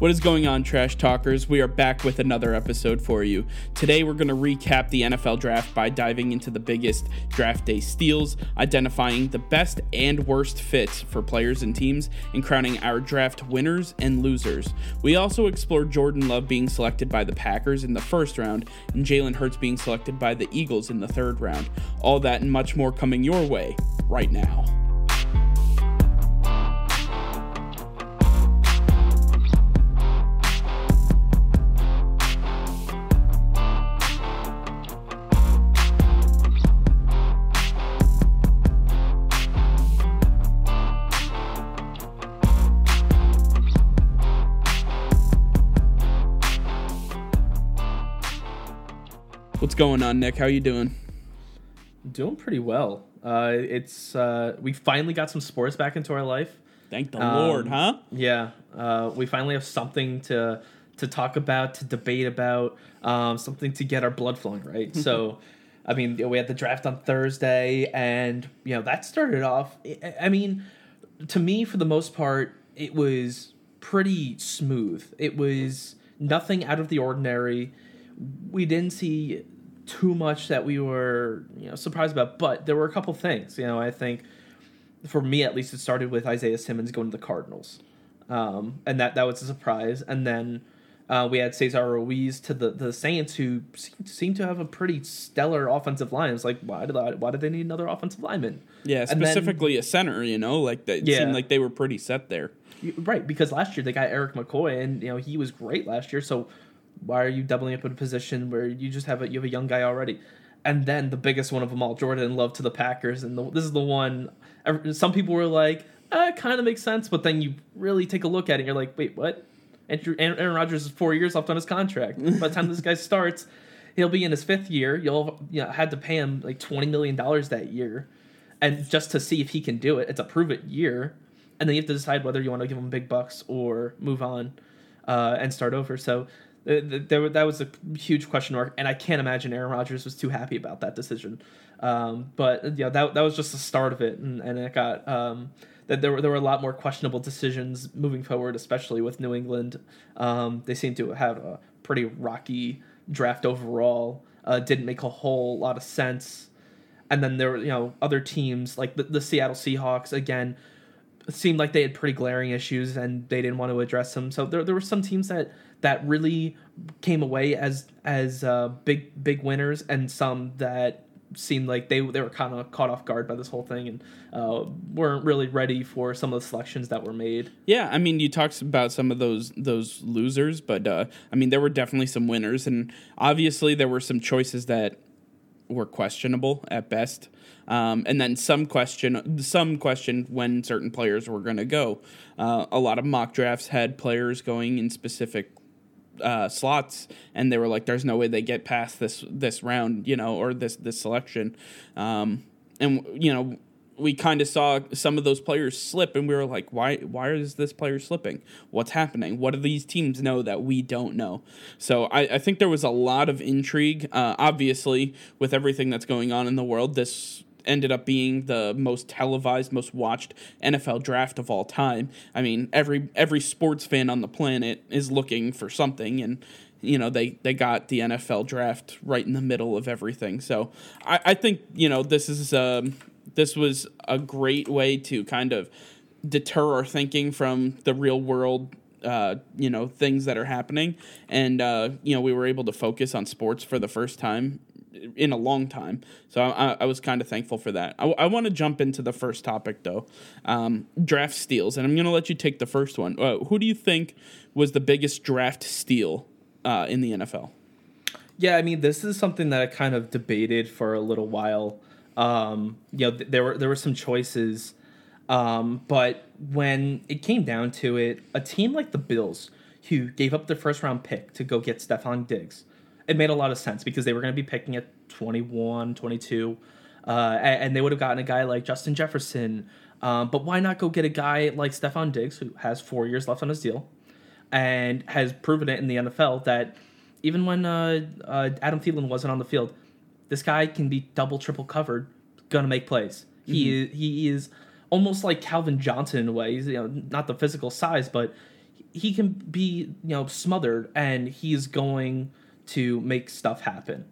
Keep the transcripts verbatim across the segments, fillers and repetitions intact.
What is going on, Trash Talkers? We are back with another episode for you. Today, we're going to recap the N F L Draft by diving into the biggest draft day steals, identifying the best and worst fits for players and teams, and crowning our draft winners and losers. We also explore Jordan Love being selected by the Packers in the first round and Jalen Hurts being selected by the Eagles in the third round. All that and much more coming your way right now. What's going on, Nick? How you doing? Doing pretty well. Uh, it's uh, we finally got some sports back into our life. Thank the um, Lord, huh? Yeah, uh, we finally have something to to talk about, to debate about, um, something to get our blood flowing, right? So, I mean, we had the draft on Thursday, and you know that started off. I mean, to me, for the most part, it was pretty smooth. It was nothing out of the ordinary. We didn't see too much that we were, you know, surprised about, but there were a couple things. You know, I think for me at least, it started with Isaiah Simmons going to the Cardinals, um, and that, that was a surprise. And then uh, we had Cesar Ruiz to the, the Saints, who seemed to have a pretty stellar offensive line. It's like, why did I, why did they need another offensive lineman? Yeah, specifically then, a center. You know, like they, it yeah. seemed like they were pretty set there. Right, because last year they got Arik McCoy, and you know he was great last year, so. Why are you doubling up in a position where you just have a you have a young guy already? And then the biggest one of them all, Jordan Love to the Packers, and the, this is the one. Some people were like, ah, "It kind of makes sense," but then you really take a look at it, and you're like, "Wait, what?" Andrew, Aaron Rodgers is four years left on his contract. By the time this guy starts, he'll be in his fifth year. You'll you know, had to pay him like twenty million dollars that year, and just to see if he can do it. It's a prove it year, and then you have to decide whether you want to give him big bucks or move on uh, and start over. So. There, that was a huge question mark, and I can't imagine Aaron Rodgers was too happy about that decision. Um, but yeah, that that was just the start of it, and, and it got um, that there were there were a lot more questionable decisions moving forward, especially with New England. Um, they seem to have a pretty rocky draft overall. Uh, didn't make a whole lot of sense, and then there were you know other teams like the, the Seattle Seahawks again seemed like they had pretty glaring issues, and they didn't want to address them. So there there were some teams that. that really came away as as uh, big big winners, and some that seemed like they they were kind of caught off guard by this whole thing and uh, weren't really ready for some of the selections that were made. Yeah, I mean, you talked about some of those those losers, but uh, I mean, there were definitely some winners, and obviously there were some choices that were questionable at best, um, and then some question some questioned when certain players were going to go. Uh, a lot of mock drafts had players going in specific Uh, slots, and they were like, "There's no way they get past this this round, you know, or this this selection." Um, and you know, we kind of saw some of those players slip, and we were like, "Why? Why is this player slipping? What's happening? What do these teams know that we don't know?" So I, I think there was a lot of intrigue. Uh, obviously, with everything that's going on in the world, this ended up being the most televised, most watched N F L draft of all time. I mean, every every sports fan on the planet is looking for something, and you know they, they got the N F L draft right in the middle of everything. So I, I think you know this is um, this was a great way to kind of deter our thinking from the real world. Uh, you know things that are happening, and uh, you know we were able to focus on sports for the first time in a long time. So I, I was kind of thankful for that. I, I want to jump into the first topic though, um, draft steals, and I'm going to let you take the first one. Uh, who do you think was the biggest draft steal uh, in the N F L? Yeah, I mean this is something that I kind of debated for a little while. Um, you know th- there were there were some choices. Um, but when it came down to it, a team like the Bills, who gave up their first round pick to go get Stephon Diggs, it made a lot of sense because they were going to be picking at twenty-one, twenty-two, uh, and they would have gotten a guy like Justin Jefferson. Um, but why not go get a guy like Stephon Diggs, who has four years left on his deal and has proven it in the N F L that even when uh, uh, Adam Thielen wasn't on the field, this guy can be double, triple covered, going to make plays. Mm-hmm. He, he is... almost like Calvin Johnson in a way. He's you know, not the physical size, but he can be, you know, smothered, and he's going to make stuff happen.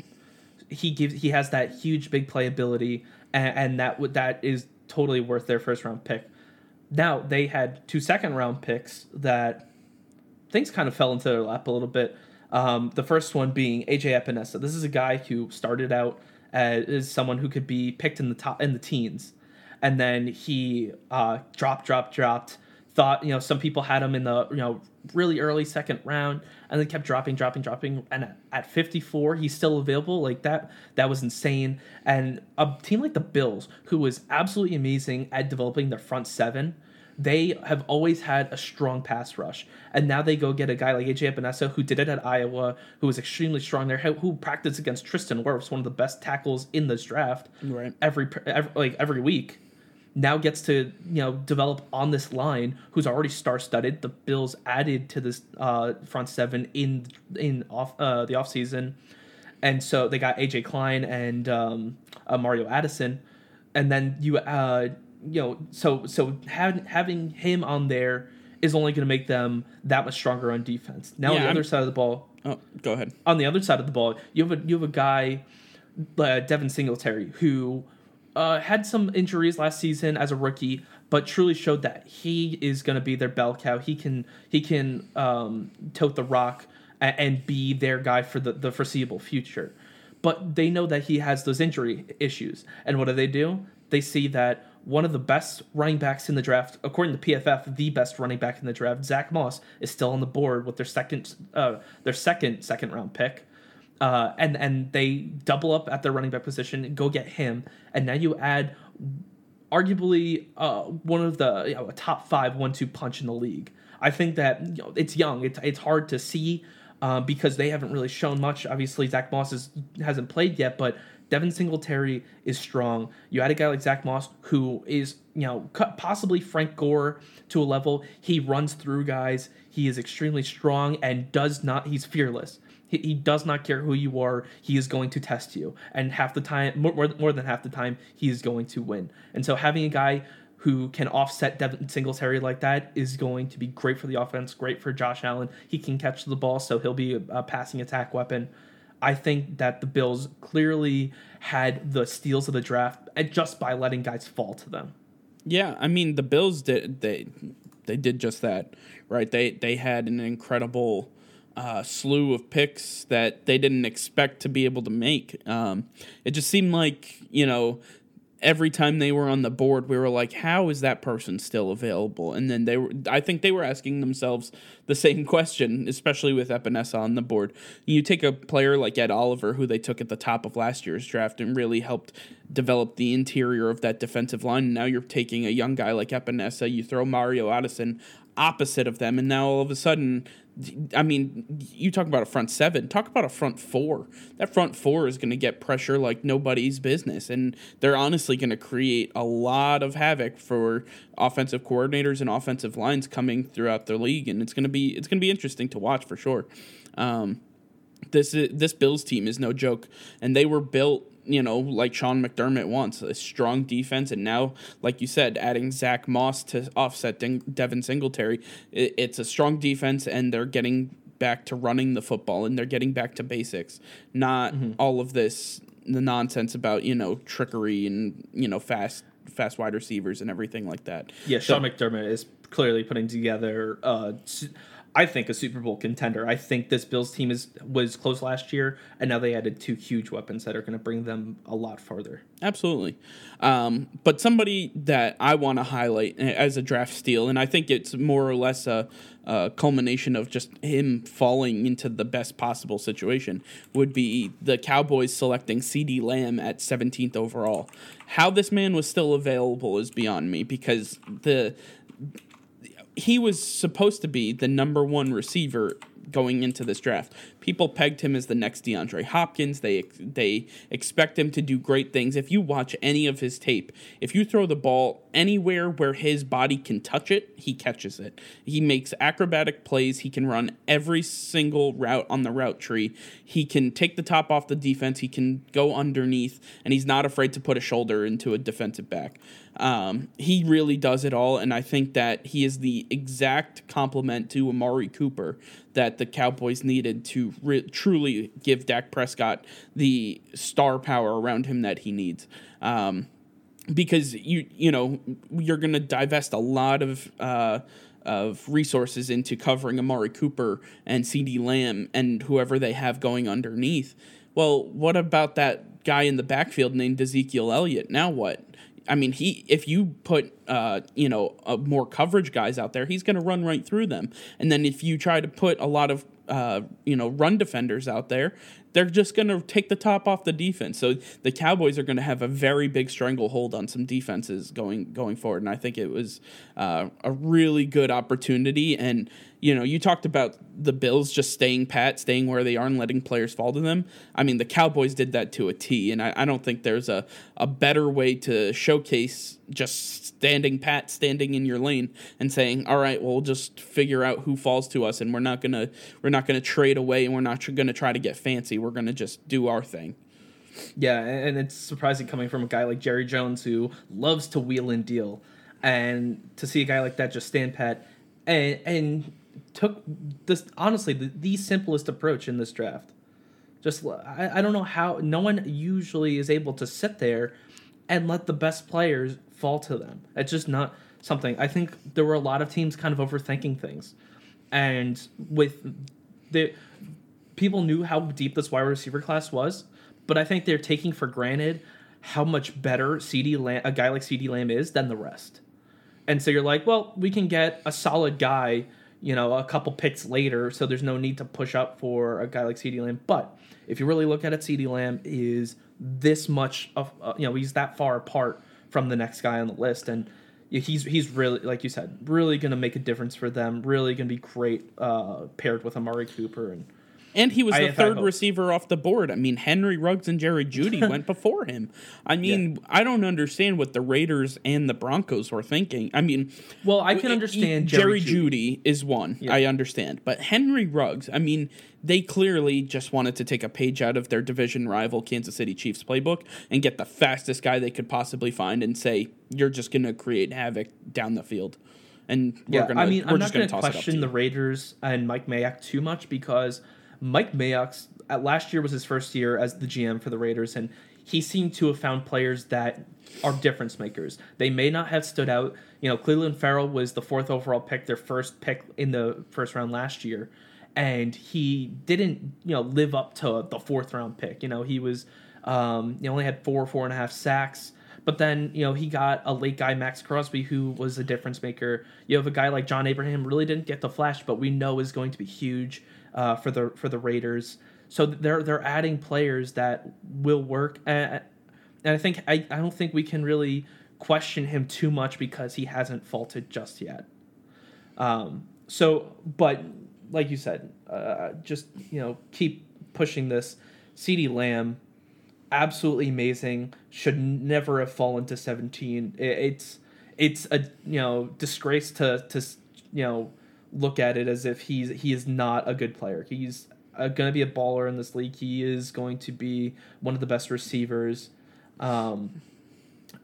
He gives he has that huge big play ability, and, and that that is totally worth their first round pick. Now, they had two second round picks that things kind of fell into their lap a little bit. Um, the first one being A J Epenesa. This is a guy who started out as someone who could be picked in the top in the teens, and then he uh, dropped, dropped, dropped. Thought, you know, some people had him in the, you know, really early second round, and then kept dropping, dropping, dropping. And at, at fifty-four, he's still available. Like that, that was insane. And a team like the Bills, who was absolutely amazing at developing their front seven, they have always had a strong pass rush. And now they go get a guy like A J Epenesa, who did it at Iowa, who was extremely strong there, who practiced against Tristan Wirfs, one of the best tackles in this draft, right. every, every like every week. Now gets to, you know, develop on this line, who's already star-studded. The Bills added to this uh, front seven in in off uh, the offseason. And so they got A J Klein and um, uh, Mario Addison. And then you uh, you know, so so having having him on there is only going to make them that much stronger on defense. Now yeah, on the I'm, other side of the ball, oh, go ahead. On the other side of the ball, you have a you have a guy, uh, Devin Singletary, who. Uh, had some injuries last season as a rookie, but truly showed that he is going to be their bell cow. He can he can um, tote the rock and, and be their guy for the, the foreseeable future. But they know that he has those injury issues. And what do they do? They see that one of the best running backs in the draft, according to P F F, the best running back in the draft, Zach Moss, is still on the board with their second uh, their second second round pick. Uh, and, and they double up at their running back position and go get him. And now you add arguably uh, one of the you know, a top five one two punch in the league. I think that you know, it's young. It's it's hard to see uh, because they haven't really shown much. Obviously, Zach Moss is, hasn't played yet, but Devin Singletary is strong. You add a guy like Zach Moss who is you know possibly Frank Gore to a level. He runs through guys. He is extremely strong and does not. He's fearless. He does not care who you are. He is going to test you. And half the time, more, more than half the time, he is going to win. And so having a guy who can offset Devin Singletary like that is going to be great for the offense, great for Josh Allen. He can catch the ball, so he'll be a, a passing attack weapon. I think that the Bills clearly had the steals of the draft just by letting guys fall to them. Yeah, I mean, the Bills, did they they did just that, right? They They had an incredible... Uh, slew of picks that they didn't expect to be able to make. Um, it just seemed like, you know, every time they were on the board, we were like, how is that person still available? And then they were, I think they were asking themselves the same question, especially with Epenesa on the board. You take a player like Ed Oliver, who they took at the top of last year's draft and really helped develop the interior of that defensive line. And now you're taking a young guy like Epenesa, you throw Mario Addison opposite of them, and now all of a sudden, I mean, you talk about a front seven, talk about a front four. That front four is going to get pressure like nobody's business, and they're honestly going to create a lot of havoc for offensive coordinators and offensive lines coming throughout the league, and it's going to be it's going to be interesting to watch for sure. Um, this is, this Bills team is no joke, and they were built, you know, like Sean McDermott wants, a strong defense. And now, like you said, adding Zach Moss to offset De- Devin Singletary, it, it's a strong defense, and they're getting back to running the football, and they're getting back to basics, not mm-hmm. all of this the nonsense about, you know, trickery and, you know, fast fast wide receivers and everything like that. Yeah, Sean so, McDermott is clearly putting together uh t- I think a Super Bowl contender. I think this Bills team is was close last year, and now they added two huge weapons that are going to bring them a lot farther. Absolutely. Um, but somebody that I want to highlight as a draft steal, and I think it's more or less a, a culmination of just him falling into the best possible situation, would be the Cowboys selecting CeeDee Lamb at seventeenth overall. How this man was still available is beyond me, because the... He was supposed to be the number one receiver going into this draft. People pegged him as the next DeAndre Hopkins. They they expect him to do great things. If you watch any of his tape, if you throw the ball anywhere where his body can touch it, he catches it. He makes acrobatic plays. He can run every single route on the route tree. He can take the top off the defense. He can go underneath, and he's not afraid to put a shoulder into a defensive back. Um, he really does it all, and I think that he is the exact complement to Amari Cooper that the Cowboys needed to re- truly give Dak Prescott the star power around him that he needs. Um, because, you you know, you're going to divest a lot of uh, of resources into covering Amari Cooper and CeeDee Lamb and whoever they have going underneath. Well, what about that guy in the backfield named Ezekiel Elliott? Now what? I mean, he if you put, uh, you know, uh, more coverage guys out there, he's going to run right through them. And then if you try to put a lot of, uh, you know, run defenders out there, they're just going to take the top off the defense. So the Cowboys are going to have a very big stranglehold on some defenses going going forward. And I think it was uh, a really good opportunity. And, you know, you talked about the Bills just staying pat, staying where they are and letting players fall to them. I mean, the Cowboys did that to a T, and I, I don't think there's a, a better way to showcase just standing pat, standing in your lane and saying, all right, well, we'll just figure out who falls to us, and we're not going to we're not going to trade away, and we're not tr- going to try to get fancy. We're going to just do our thing. Yeah, and it's surprising coming from a guy like Jerry Jones, who loves to wheel and deal. And to see a guy like that just stand pat and and took this, honestly, the, the simplest approach in this draft. Just, I, I don't know how, no one usually is able to sit there and let the best players fall to them. It's just not something. I think there were a lot of teams kind of overthinking things. And with the, people knew how deep this wide receiver class was, but I think they're taking for granted how much better CeeDee Lamb, a guy like CeeDee Lamb is than the rest. And so you're like, well, we can get a solid guy, you know, a couple picks later, so there's no need to push up for a guy like CeeDee Lamb. But if you really look at it, CeeDee Lamb is this much of, uh, you know, he's that far apart from the next guy on the list. And he's, he's really, like you said, really going to make a difference for them, really going to be great uh, paired with Amari Cooper. And and he was the I, third I receiver off the board. I mean, Henry Ruggs and Jerry Jeudy went before him. I mean, yeah. I don't understand what the Raiders and the Broncos were thinking. I mean, well, I can understand it, Jerry, Jerry Jeudy is one. Yeah. I understand. But Henry Ruggs, I mean, they clearly just wanted to take a page out of their division rival Kansas City Chiefs playbook and get the fastest guy they could possibly find and say, you're just going to create havoc down the field. And yeah, we're going to, I mean, we're I'm just going to question the Raiders and Mike Mayock too much, because Mike Mayock's at last year was his first year as the G M for the Raiders, and he seemed to have found players that are difference makers. They may not have stood out. You know, Cleveland Farrell was the fourth overall pick, their first pick in the first round last year, and he didn't, you know, live up to the fourth round pick. You know, he was um, he only had four, four and a half sacks. But then, you know, he got a late guy, Max Crosby, who was a difference maker. You have a guy like John Abraham, really didn't get the flash, but we know is going to be huge uh, for the for the Raiders. So they're they're adding players that will work, and, and I think I, I don't think we can really question him too much because he hasn't faltered just yet. Um. So, but like you said, uh, just you know, keep pushing this. CeeDee Lamb, absolutely amazing, should never have fallen to seventeen. It's it's a, you know, disgrace to to you know, look at it as if he's he is not a good player. He's uh, going to be a baller in this league. He is going to be one of the best receivers, um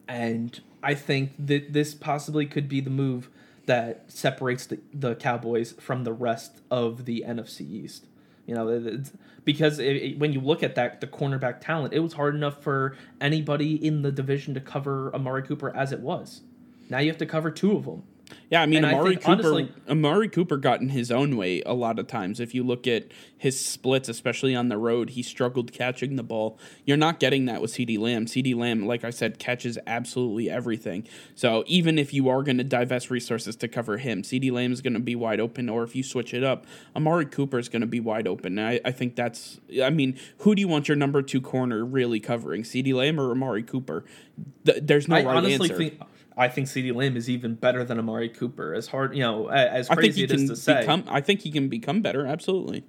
and I think that this possibly could be the move that separates the, the Cowboys from the rest of the N F C East. You know, it's, because it, it, when you look at that, the cornerback talent, it was hard enough for anybody in the division to cover Amari Cooper as it was. Now you have to cover two of them. Yeah, I mean, and Amari I think, Cooper. Honestly, Amari Cooper got in his own way a lot of times. If you look at his splits, especially on the road, he struggled catching the ball. You're not getting that with CeeDee Lamb. CeeDee Lamb, like I said, catches absolutely everything. So even if you are going to divest resources to cover him, CeeDee Lamb is going to be wide open. Or if you switch it up, Amari Cooper is going to be wide open. I, I think that's. I mean, who do you want your number two corner really covering? CeeDee Lamb or Amari Cooper? Th- there's no I right honestly answer. Think- I think CeeDee Lamb is even better than Amari Cooper. As hard, you know, as crazy it is to say, become, I think he can become better. Absolutely.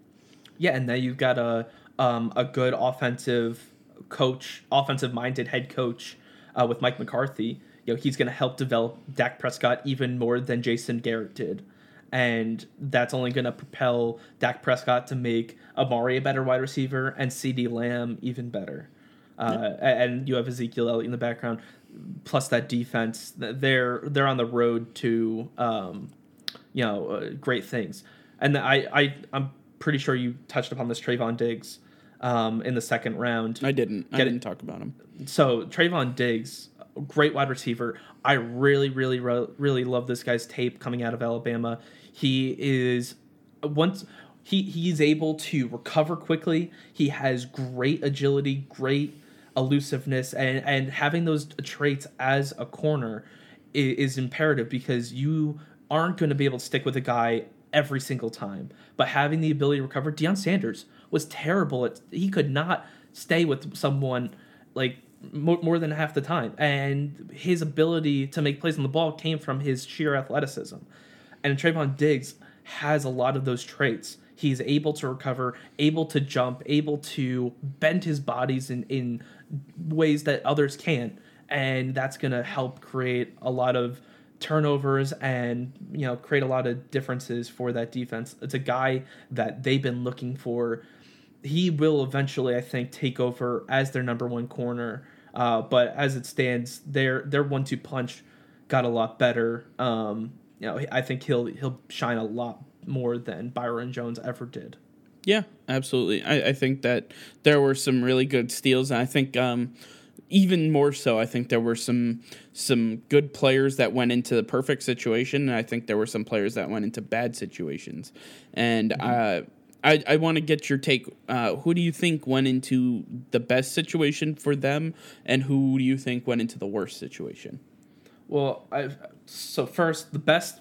Yeah, and now you've got a um, a good offensive coach, offensive-minded head coach uh, with Mike McCarthy. You know, he's going to help develop Dak Prescott even more than Jason Garrett did, and that's only going to propel Dak Prescott to make Amari a better wide receiver and CeeDee Lamb even better. Uh, yeah. And you have Ezekiel Elliott in the background. plus that defense, they're they're on the road to um, you know uh, great things. And I I I'm pretty sure you touched upon this Trayvon Diggs um, in the second round. I didn't. I Get didn't it. talk about him. So Trayvon Diggs, great wide receiver. I really really really love this guy's tape coming out of Alabama. He is once. He he's able to recover quickly. He has great agility, great elusiveness, and, and having those traits as a corner is, is imperative because you aren't going to be able to stick with a guy every single time. But having the ability to recover, Deion Sanders was terrible. At, he could not stay with someone like more, more than half the time, and his ability to make plays on the ball came from his sheer athleticism. And Trayvon Diggs has a lot of those traits. He's able to recover, able to jump, able to bend his bodies in, in ways that others can't, and that's going to help create a lot of turnovers and, you know, create a lot of differences for that defense. It's a guy that they've been looking for. He will eventually, I think, take over as their number one corner, uh, but as it stands, their their one-two punch got a lot better. Um, you know, I think he'll he'll shine a lot more than Byron Jones ever did. Yeah, absolutely. I, I think that there were some really good steals, and I think um, even more so, I think there were some some good players that went into the perfect situation, and I think there were some players that went into bad situations. And mm-hmm. uh, I I want to get your take. Uh, who do you think went into the best situation for them, and who do you think went into the worst situation? Well, I've, so first, the best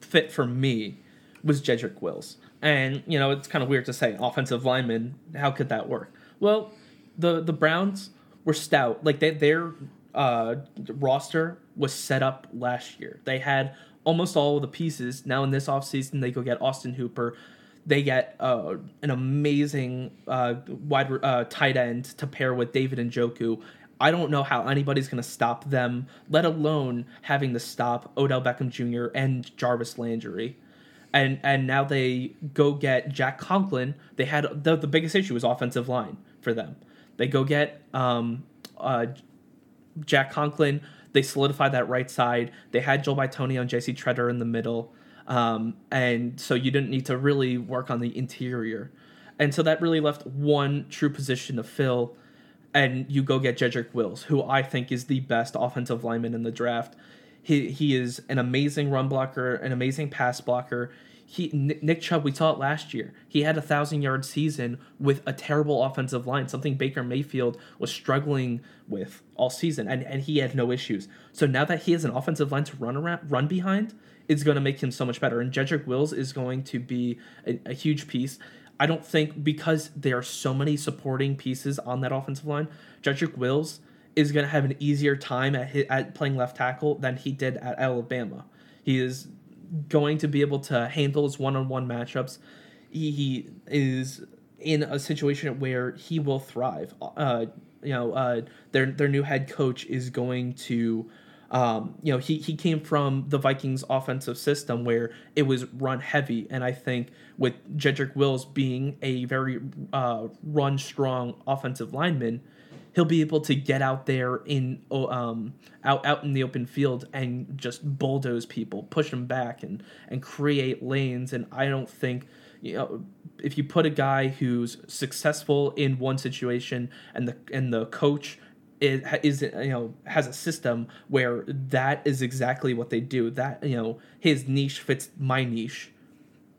fit for me was Jedrick Wills. And, you know, it's kind of weird to say offensive lineman, how could that work? Well, the, the Browns were stout. Like, they, their uh, roster was set up last year. They had almost all of the pieces. Now in this offseason, they go get Austin Hooper. They get uh, an amazing uh, wide uh, tight end to pair with David Njoku. I don't know how anybody's going to stop them, let alone having to stop Odell Beckham Junior and Jarvis Landry. And and now they go get Jack Conklin. They had the, the biggest issue was offensive line for them. They go get um, uh, Jack Conklin. They solidified that right side. They had Joel Bitonio and J C Treader in the middle. Um, and so you didn't need to really work on the interior. And so that really left one true position to fill. And you go get Jedrick Wills, who I think is the best offensive lineman in the draft. He he is an amazing run blocker, an amazing pass blocker. He Nick Chubb, we saw it last year. He had a one thousand-yard season with a terrible offensive line, something Baker Mayfield was struggling with all season, and, and he had no issues. So now that he has an offensive line to run around, run behind, it's going to make him so much better. And Jedrick Wills is going to be a, a huge piece. I don't think, because there are so many supporting pieces on that offensive line, Jedrick Wills is going to have an easier time at his, at playing left tackle than he did at Alabama. He is going to be able to handle his one-on-one matchups. He, he is in a situation where he will thrive. Uh, you know, uh, their their new head coach is going to, um, you know, he he came from the Vikings offensive system where it was run heavy, and I think with Jedrick Wills being a very uh, run strong offensive lineman, he'll be able to get out there in um out, out in the open field and just bulldoze people, push them back, and and create lanes. And I don't think, you know, if you put a guy who's successful in one situation and the and the coach is, is you know has a system where that is exactly what they do, that, you know, his niche fits my niche,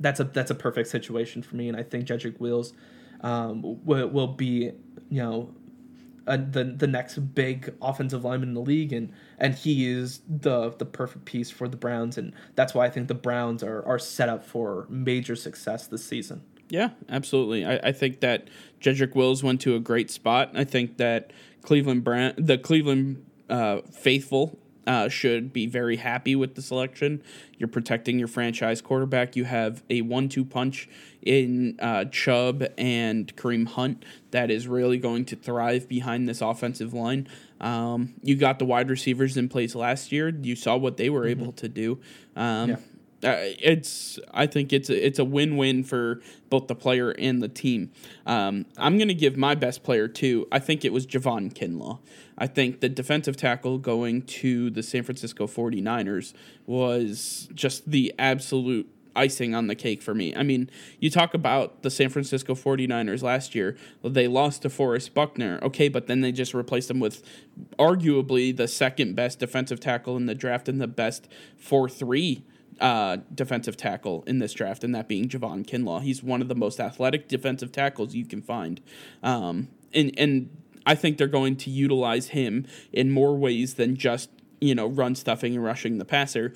that's a that's a perfect situation for me. And I think Jedrick Wills um will, will be, you know, Uh, the the next big offensive lineman in the league, and and he is the the perfect piece for the Browns, and that's why I think the Browns are are set up for major success this season. Yeah, absolutely. I, I think that Jedrick Wills went to a great spot. I think that Cleveland Brown, the Cleveland uh, faithful uh, should be very happy with the selection. You're protecting your franchise quarterback. You have a one two punch in uh, Chubb and Kareem Hunt that is really going to thrive behind this offensive line. Um, you got the wide receivers in place last year. You saw what they were mm-hmm. able to do. Um, yeah. Uh, it's I think it's a, it's a win-win for both the player and the team. Um, I'm going to give my best player, too. I think it was Javon Kinlaw. I think the defensive tackle going to the San Francisco forty-niners was just the absolute icing on the cake for me. I mean, you talk about the San Francisco forty-niners last year. They lost to DeForest Buckner. Okay, but then they just replaced him with arguably the second best defensive tackle in the draft and the best four three Uh, defensive tackle in this draft, and that being Javon Kinlaw. He's one of the most athletic defensive tackles you can find. Um, and, and I think they're going to utilize him in more ways than just, you know, run stuffing and rushing the passer.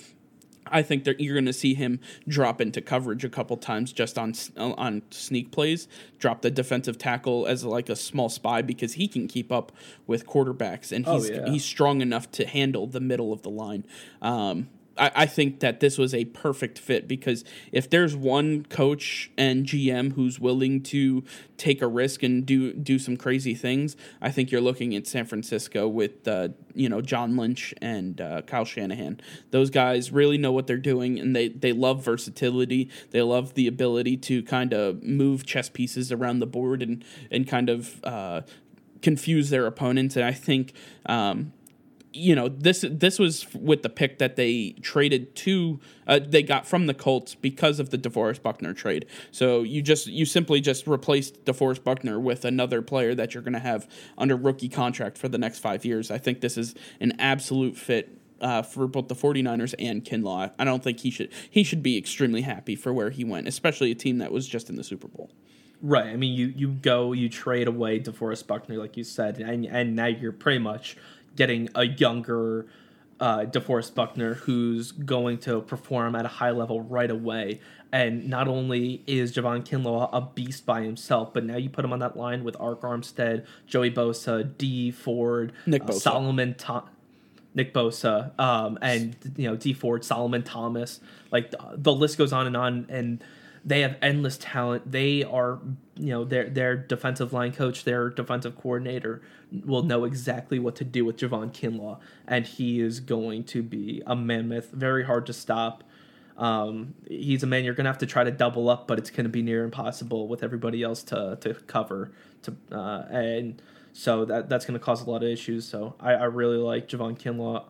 I think that you're going to see him drop into coverage a couple times just on on sneak plays, drop the defensive tackle as like a small spy because he can keep up with quarterbacks, and he's, oh, yeah. he's strong enough to handle the middle of the line. Um, I think that this was a perfect fit because if there's one coach and G M who's willing to take a risk and do do some crazy things, I think you're looking at San Francisco with uh, you know John Lynch and uh, Kyle Shanahan. Those guys really know what they're doing, and they, they love versatility. They love the ability to kind of move chess pieces around the board and, and kind of uh, confuse their opponents. And I think... Um, You know, this this was with the pick that they traded to, uh, they got from the Colts because of the DeForest Buckner trade. So you just you simply just replaced DeForest Buckner with another player that you're going to have under rookie contract for the next five years. I think this is an absolute fit uh, for both the forty-niners and Kinlaw. I don't think he should he should be extremely happy for where he went, especially a team that was just in the Super Bowl. Right. I mean, you, you go, you trade away DeForest Buckner, like you said, and and now you're pretty much getting a younger uh, DeForest Buckner who's going to perform at a high level right away. And not only is Javon Kinlaw a beast by himself, but now you put him on that line with Arik Armstead, Joey Bosa, Dee Ford, Nick Bosa. Uh, Solomon Tom- Nick Bosa, um, and you know Dee Ford, Solomon Thomas. Like the, the list goes on and on, and they have endless talent. They are, you know, their their defensive line coach, their defensive coordinator will know exactly what to do with Javon Kinlaw, and he is going to be a mammoth, very hard to stop. Um, he's a man you're going to have to try to double up, but it's going to be near impossible with everybody else to to cover. To uh, and so that that's going to cause a lot of issues. So I, I really like Javon Kinlaw.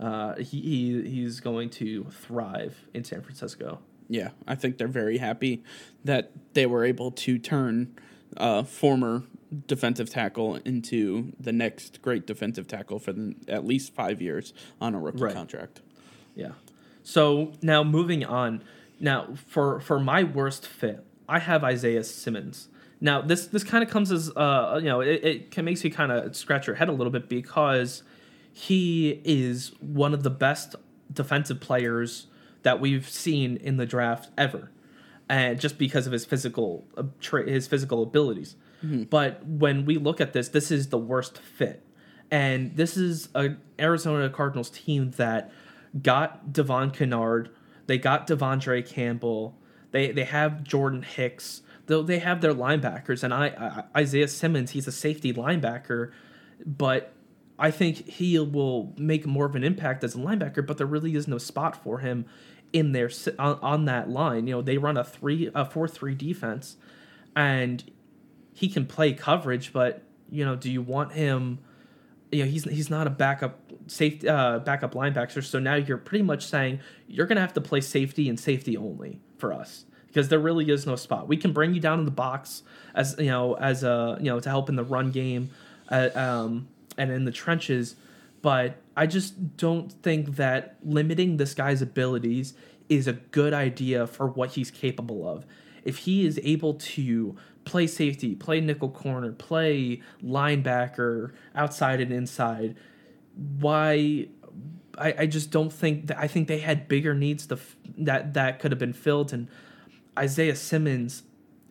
Uh, he, he he's going to thrive in San Francisco. Yeah, I think they're very happy that they were able to turn a former defensive tackle into the next great defensive tackle for the, at least five years on a rookie right. contract. Yeah. So now moving on. Now, for, for my worst fit, I have Isaiah Simmons. Now, this, this kind of comes as, uh, you know, it, it can, makes you kind of scratch your head a little bit because he is one of the best defensive players that we've seen in the draft ever, and just because of his physical uh, tra- his physical abilities. Mm-hmm. But when we look at this, this is the worst fit. And this is an Arizona Cardinals team that got Devon Kennard, they got Devondre Campbell, they they have Jordan Hicks, though they have their linebackers, and I, I Isaiah Simmons, he's a safety linebacker, but I think he will make more of an impact as a linebacker, but there really is no spot for him in their on, on that line. You know, they run a three a four three defense, and he can play coverage, but you know, do you want him? You know, he's he's not a backup safety uh, backup linebacker. So now you're pretty much saying you're gonna have to play safety and safety only for us, because there really is no spot. We can bring you down in the box as you know as a you know to help in the run game, uh, um, and in the trenches, but I just don't think that limiting this guy's abilities is a good idea for what he's capable of. If he is able to play safety, play nickel corner, play linebacker, outside and inside, why? I, I just don't think that. I think they had bigger needs to f- that that could have been filled. And Isaiah Simmons,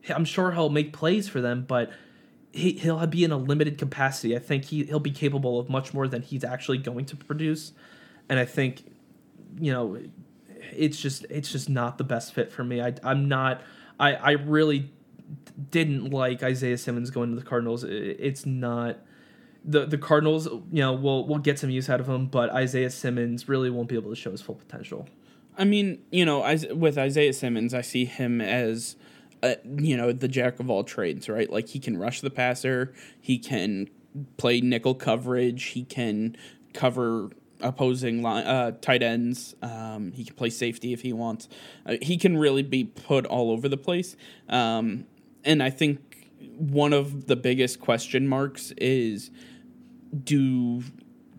I'm sure he'll make plays for them, but He, he'll be in a limited capacity. I think he, he'll be capable of much more than he's actually going to produce. And I think, you know, it's just it's just not the best fit for me. I, I'm not – I I really didn't like Isaiah Simmons going to the Cardinals. It, it's not – the the Cardinals, you know, will will get some use out of him, but Isaiah Simmons really won't be able to show his full potential. I mean, you know, I, with Isaiah Simmons, I see him as, uh, you know, the jack of all trades, right? Like, he can rush the passer, he can play nickel coverage, he can cover opposing line, uh, tight ends, um, he can play safety if he wants. Uh, he can really be put all over the place. Um, and I think one of the biggest question marks is, do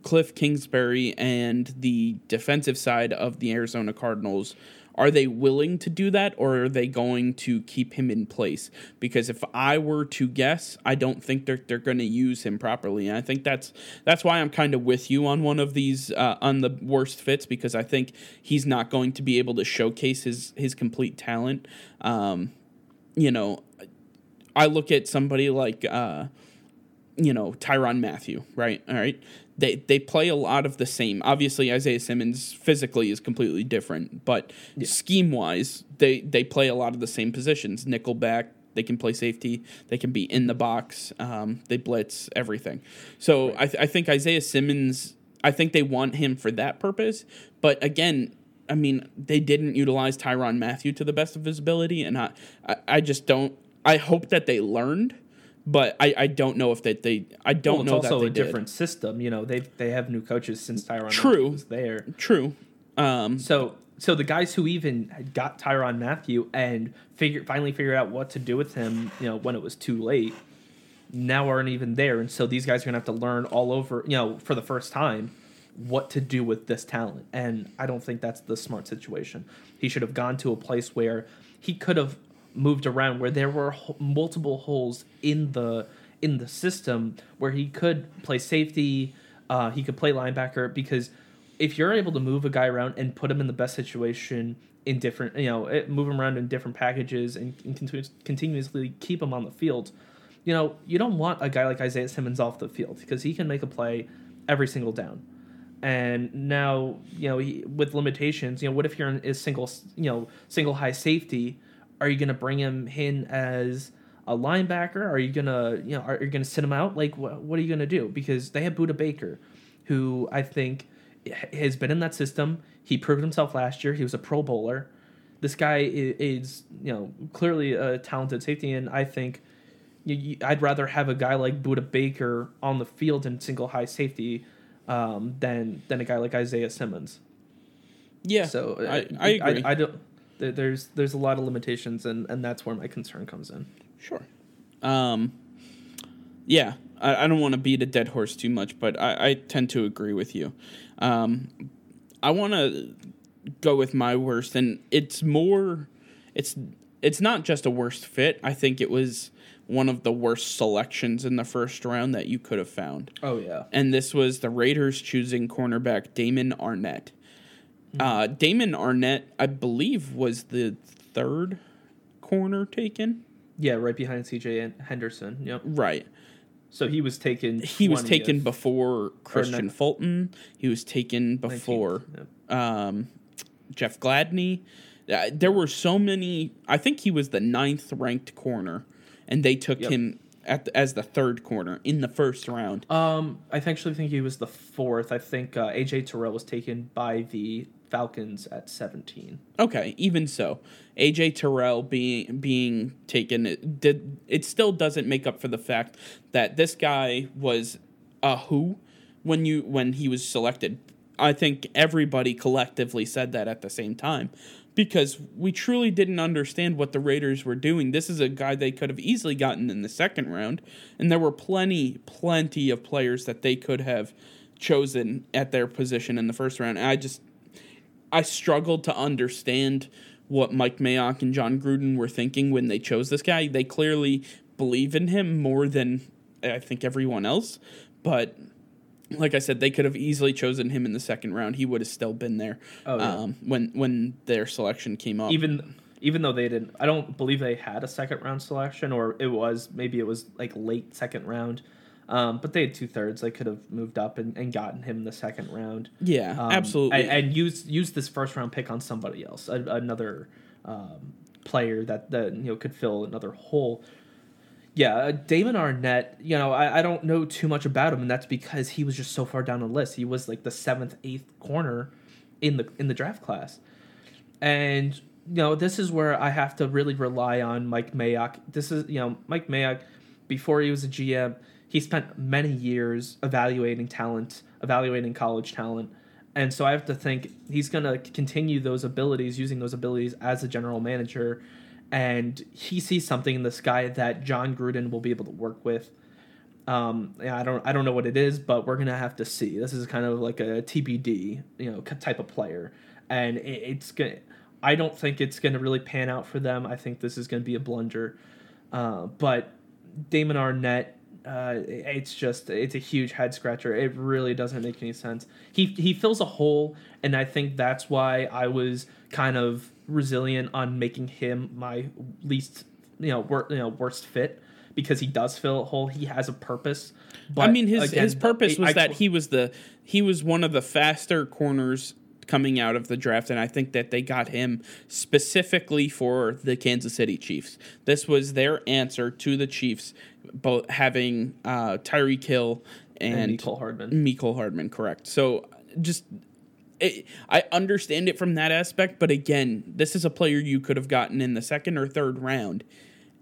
Cliff Kingsbury and the defensive side of the Arizona Cardinals, are they willing to do that, or are they going to keep him in place? Because if I were to guess, I don't think they're, they're going to use him properly. And I think that's that's why I'm kind of with you on one of these, uh, on the worst fits, because I think he's not going to be able to showcase his, his complete talent. Um, you know, I look at somebody like, uh, you know, Tyrann Mathieu, right? All right. They they play a lot of the same. Obviously, Isaiah Simmons physically is completely different, but yeah. scheme-wise, they, they play a lot of the same positions. Nickel back, they can play safety, they can be in the box, um, they blitz, everything. So right. I, th- I think Isaiah Simmons, I think they want him for that purpose, but again, I mean, they didn't utilize Tyrann Mathieu to the best of his ability, and I, I, I just don't, I hope that they learned. But I, I don't know if they, they I don't well, know that they It's also a did. different system, you know. They they have new coaches since Tyrann Mathieu was there. True. Um, so so the guys who even got Tyrann Mathieu and figured finally figured out what to do with him, you know, when it was too late, now aren't even there, and so these guys are gonna have to learn all over, you know, for the first time, what to do with this talent. And I don't think that's the smart situation. He should have gone to a place where he could have moved around, where there were ho- multiple holes in the in the system where he could play safety, uh, he could play linebacker, because if you're able to move a guy around and put him in the best situation in different, you know, it, move him around in different packages and, and continu- continuously keep him on the field, you know, you don't want a guy like Isaiah Simmons off the field because he can make a play every single down. And now, you know, he, with limitations, you know, what if you're in a single, you know, single high safety? Are you going to bring him in as a linebacker? Are you going to, you know, are, are you going to sit him out? Like, wh- what are you going to do? Because they have Budda Baker, who I think has been in that system. He proved himself last year. He was a Pro Bowler. This guy is, is you know, clearly a talented safety, and I think you, you, I'd rather have a guy like Budda Baker on the field in single high safety um, than than a guy like Isaiah Simmons. Yeah, so I I, I agree. I, I don't. There's there's a lot of limitations, and, and that's where my concern comes in. Sure. Um, yeah, I, I don't want to beat a dead horse too much, but I, I tend to agree with you. Um, I want to go with my worst, and it's more it's it's not just a worst fit. I think it was one of the worst selections in the first round that you could have found. Oh, yeah. And this was the Raiders choosing cornerback Damon Arnette. Uh, Damon Arnette, I believe, was the third corner taken. Yeah, right behind C J Henderson. Yep. Right. So he was taken. He was taken before Christian Fulton. He was taken before yep. um, Jeff Gladney. Uh, there were so many. I think he was the ninth ranked corner, and they took yep. him at the, as the third corner in the first round. Um, I actually think he was the fourth. I think uh, A J Terrell was taken by the Falcons at seventeen. Okay, even so, A J Terrell being being taken, it, did, it still doesn't make up for the fact that this guy was a who when you when he was selected. I think everybody collectively said that at the same time, because we truly didn't understand what the Raiders were doing. This is a guy they could have easily gotten in the second round, and there were plenty, plenty of players that they could have chosen at their position in the first round. And I just I struggled to understand what Mike Mayock and John Gruden were thinking when they chose this guy. They clearly believe in him more than I think everyone else. But like I said, they could have easily chosen him in the second round. He would have still been there oh, yeah. um, when when their selection came up. Even even though they didn't, I don't believe they had a second round selection, or it was maybe it was like late second round. Um, but they had two thirds. They could have moved up and, and gotten him in the second round. Yeah, um, absolutely. And, and use use this first round pick on somebody else, a, another um, player that, that you know could fill another hole. Yeah, Damon Arnette. You know, I, I don't know too much about him, and that's because he was just so far down the list. He was like the seventh, eighth corner in the in the draft class. And, you know, this is where I have to really rely on Mike Mayock. This is, you know, Mike Mayock, before he was a G M, he spent many years evaluating talent, evaluating college talent. And so I have to think he's going to continue those abilities, using those abilities as a general manager. And he sees something in this guy that John Gruden will be able to work with. Um, I don't, I don't know what it is, but we're gonna have to see. This is kind of like a T B D, you know, type of player, and it, it's gonna. I don't think it's gonna really pan out for them. I think this is gonna be a blunder. Uh, but Damon Arnette, uh, it's just it's a huge head scratcher. It really doesn't make any sense. He he fills a hole, and I think that's why I was kind of resilient on making him my least, you know, wor- you know worst fit. Because he does fill a hole, he has a purpose. But I mean, his again, his purpose was I, I, that he was the he was one of the faster corners coming out of the draft, and I think that they got him specifically for the Kansas City Chiefs. This was their answer to the Chiefs, both having uh, Tyreek Hill and, and Mecole Hardman. Mecole Hardman, correct. So just. It, I understand it from that aspect, but again, this is a player you could have gotten in the second or third round.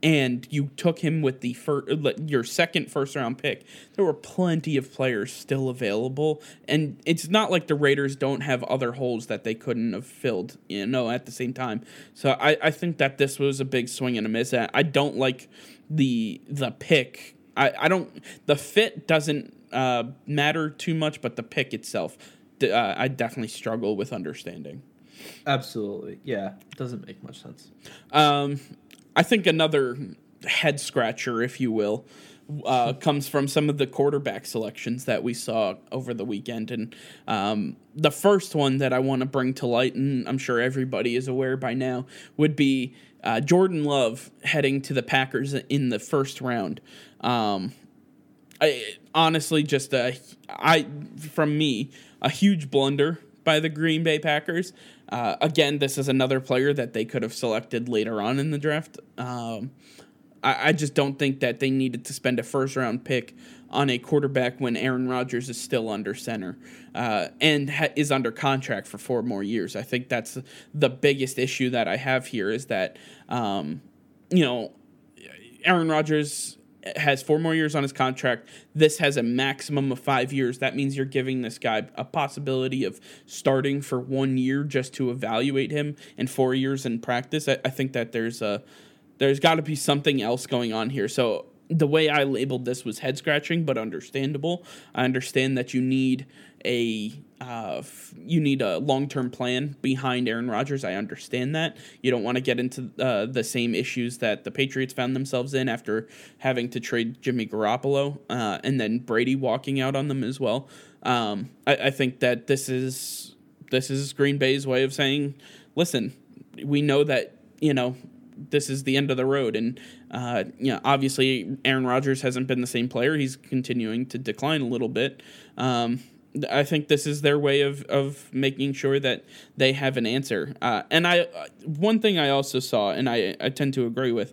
And you took him with the fir- your second first-round pick. There were plenty of players still available. And it's not like the Raiders don't have other holes that they couldn't have filled, you know, at the same time. So I, I think that this was a big swing and a miss. I don't like the the pick. I, I don't – the fit doesn't uh, matter too much, but the pick itself, uh, I definitely struggle with understanding. Absolutely. Yeah, it doesn't make much sense. Um I think another head scratcher, if you will, uh, comes from some of the quarterback selections that we saw over the weekend. And um, the first one that I want to bring to light, and I'm sure everybody is aware by now, would be uh, Jordan Love heading to the Packers in the first round. Um, I, honestly, just a, I from me, a huge blunder by the Green Bay Packers. Uh, again, this is another player that they could have selected later on in the draft. Um, I, I just don't think that they needed to spend a first-round pick on a quarterback when Aaron Rodgers is still under center uh, and ha- is under contract for four more years. I think that's the biggest issue that I have here is that, um, you know, Aaron Rodgers has four more years on his contract. This has a maximum of five years. That means you're giving this guy a possibility of starting for one year just to evaluate him and four years in practice. I, I think that there's a, there's got to be something else going on here. So the way I labeled this was head-scratching, but understandable. I understand that you need a uh, f- you need a long-term plan behind Aaron Rodgers. I understand that. You don't want to get into uh, the same issues that the Patriots found themselves in after having to trade Jimmy Garoppolo uh, and then Brady walking out on them as well. Um, I-, I think that this is this is Green Bay's way of saying, listen, we know that, you know, this is the end of the road. And, uh, you know, obviously Aaron Rodgers hasn't been the same player. He's continuing to decline a little bit. Um, I think this is their way of, of making sure that they have an answer. Uh, and I, one thing I also saw, and I, I tend to agree with,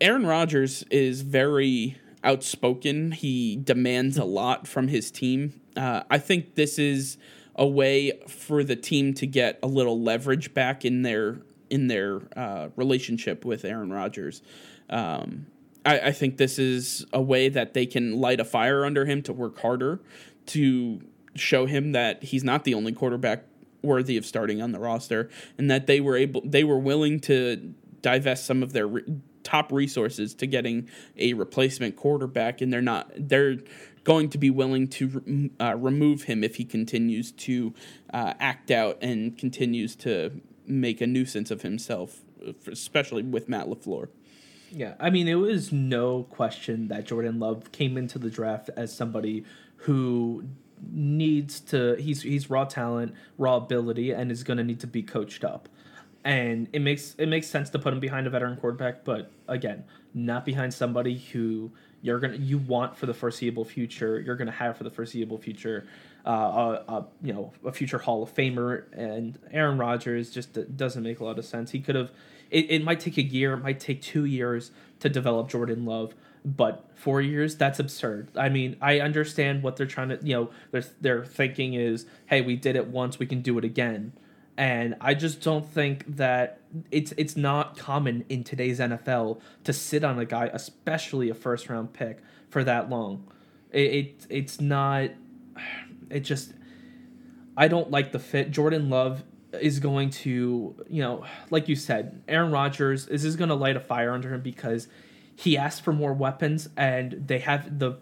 Aaron Rodgers is very outspoken. He demands a lot from his team. Uh, I think this is a way for the team to get a little leverage back in their, in their uh, relationship with Aaron Rodgers. Um, I, I think this is a way that they can light a fire under him to work harder to show him that he's not the only quarterback worthy of starting on the roster, and that they were able, they were willing to divest some of their re- top resources to getting a replacement quarterback, and they're not, they're going to be willing to uh, remove him if he continues to uh, act out and continues to make a nuisance of himself, especially with Matt LaFleur. Yeah, I mean, it was no question that Jordan Love came into the draft as somebody who needs to, he's he's raw talent, raw ability, and is going to need to be coached up. And it makes it makes sense to put him behind a veteran quarterback, but again, not behind somebody who you're gonna you want for the foreseeable future. You're gonna have for the foreseeable future, uh, a, a you know a future Hall of Famer. And Aaron Rodgers just doesn't make a lot of sense. He could have. It, it might take a year, it might take two years to develop Jordan Love, but four years, that's absurd. I mean, I understand what they're trying to. You know, their their thinking is, hey, we did it once, we can do it again. And I just don't think that it's it's not common in today's N F L to sit on a guy, especially a first round pick, for that long. It, it it's not. It just I don't like the fit. Jordan Love is going to, you know, like you said, Aaron Rodgers is is going to light a fire under him because he asked for more weapons, and they have the,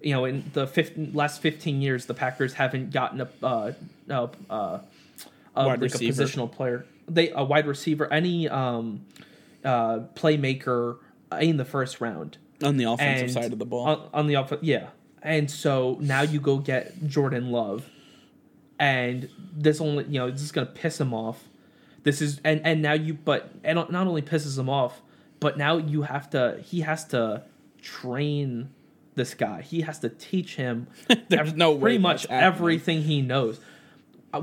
you know, in the fifteen, last fifteen years, the Packers haven't gotten a uh uh. uh Of wide like receiver. a positional player, they a wide receiver, any um, uh, playmaker in the first round on the offensive and side of the ball. On, on the off, yeah. And so now you go get Jordan Love, and this only you know this is gonna piss him off. This is and, and now you but and not only pisses him off, but now you have to he has to train this guy. He has to teach him. There's every, no way pretty much everything he knows.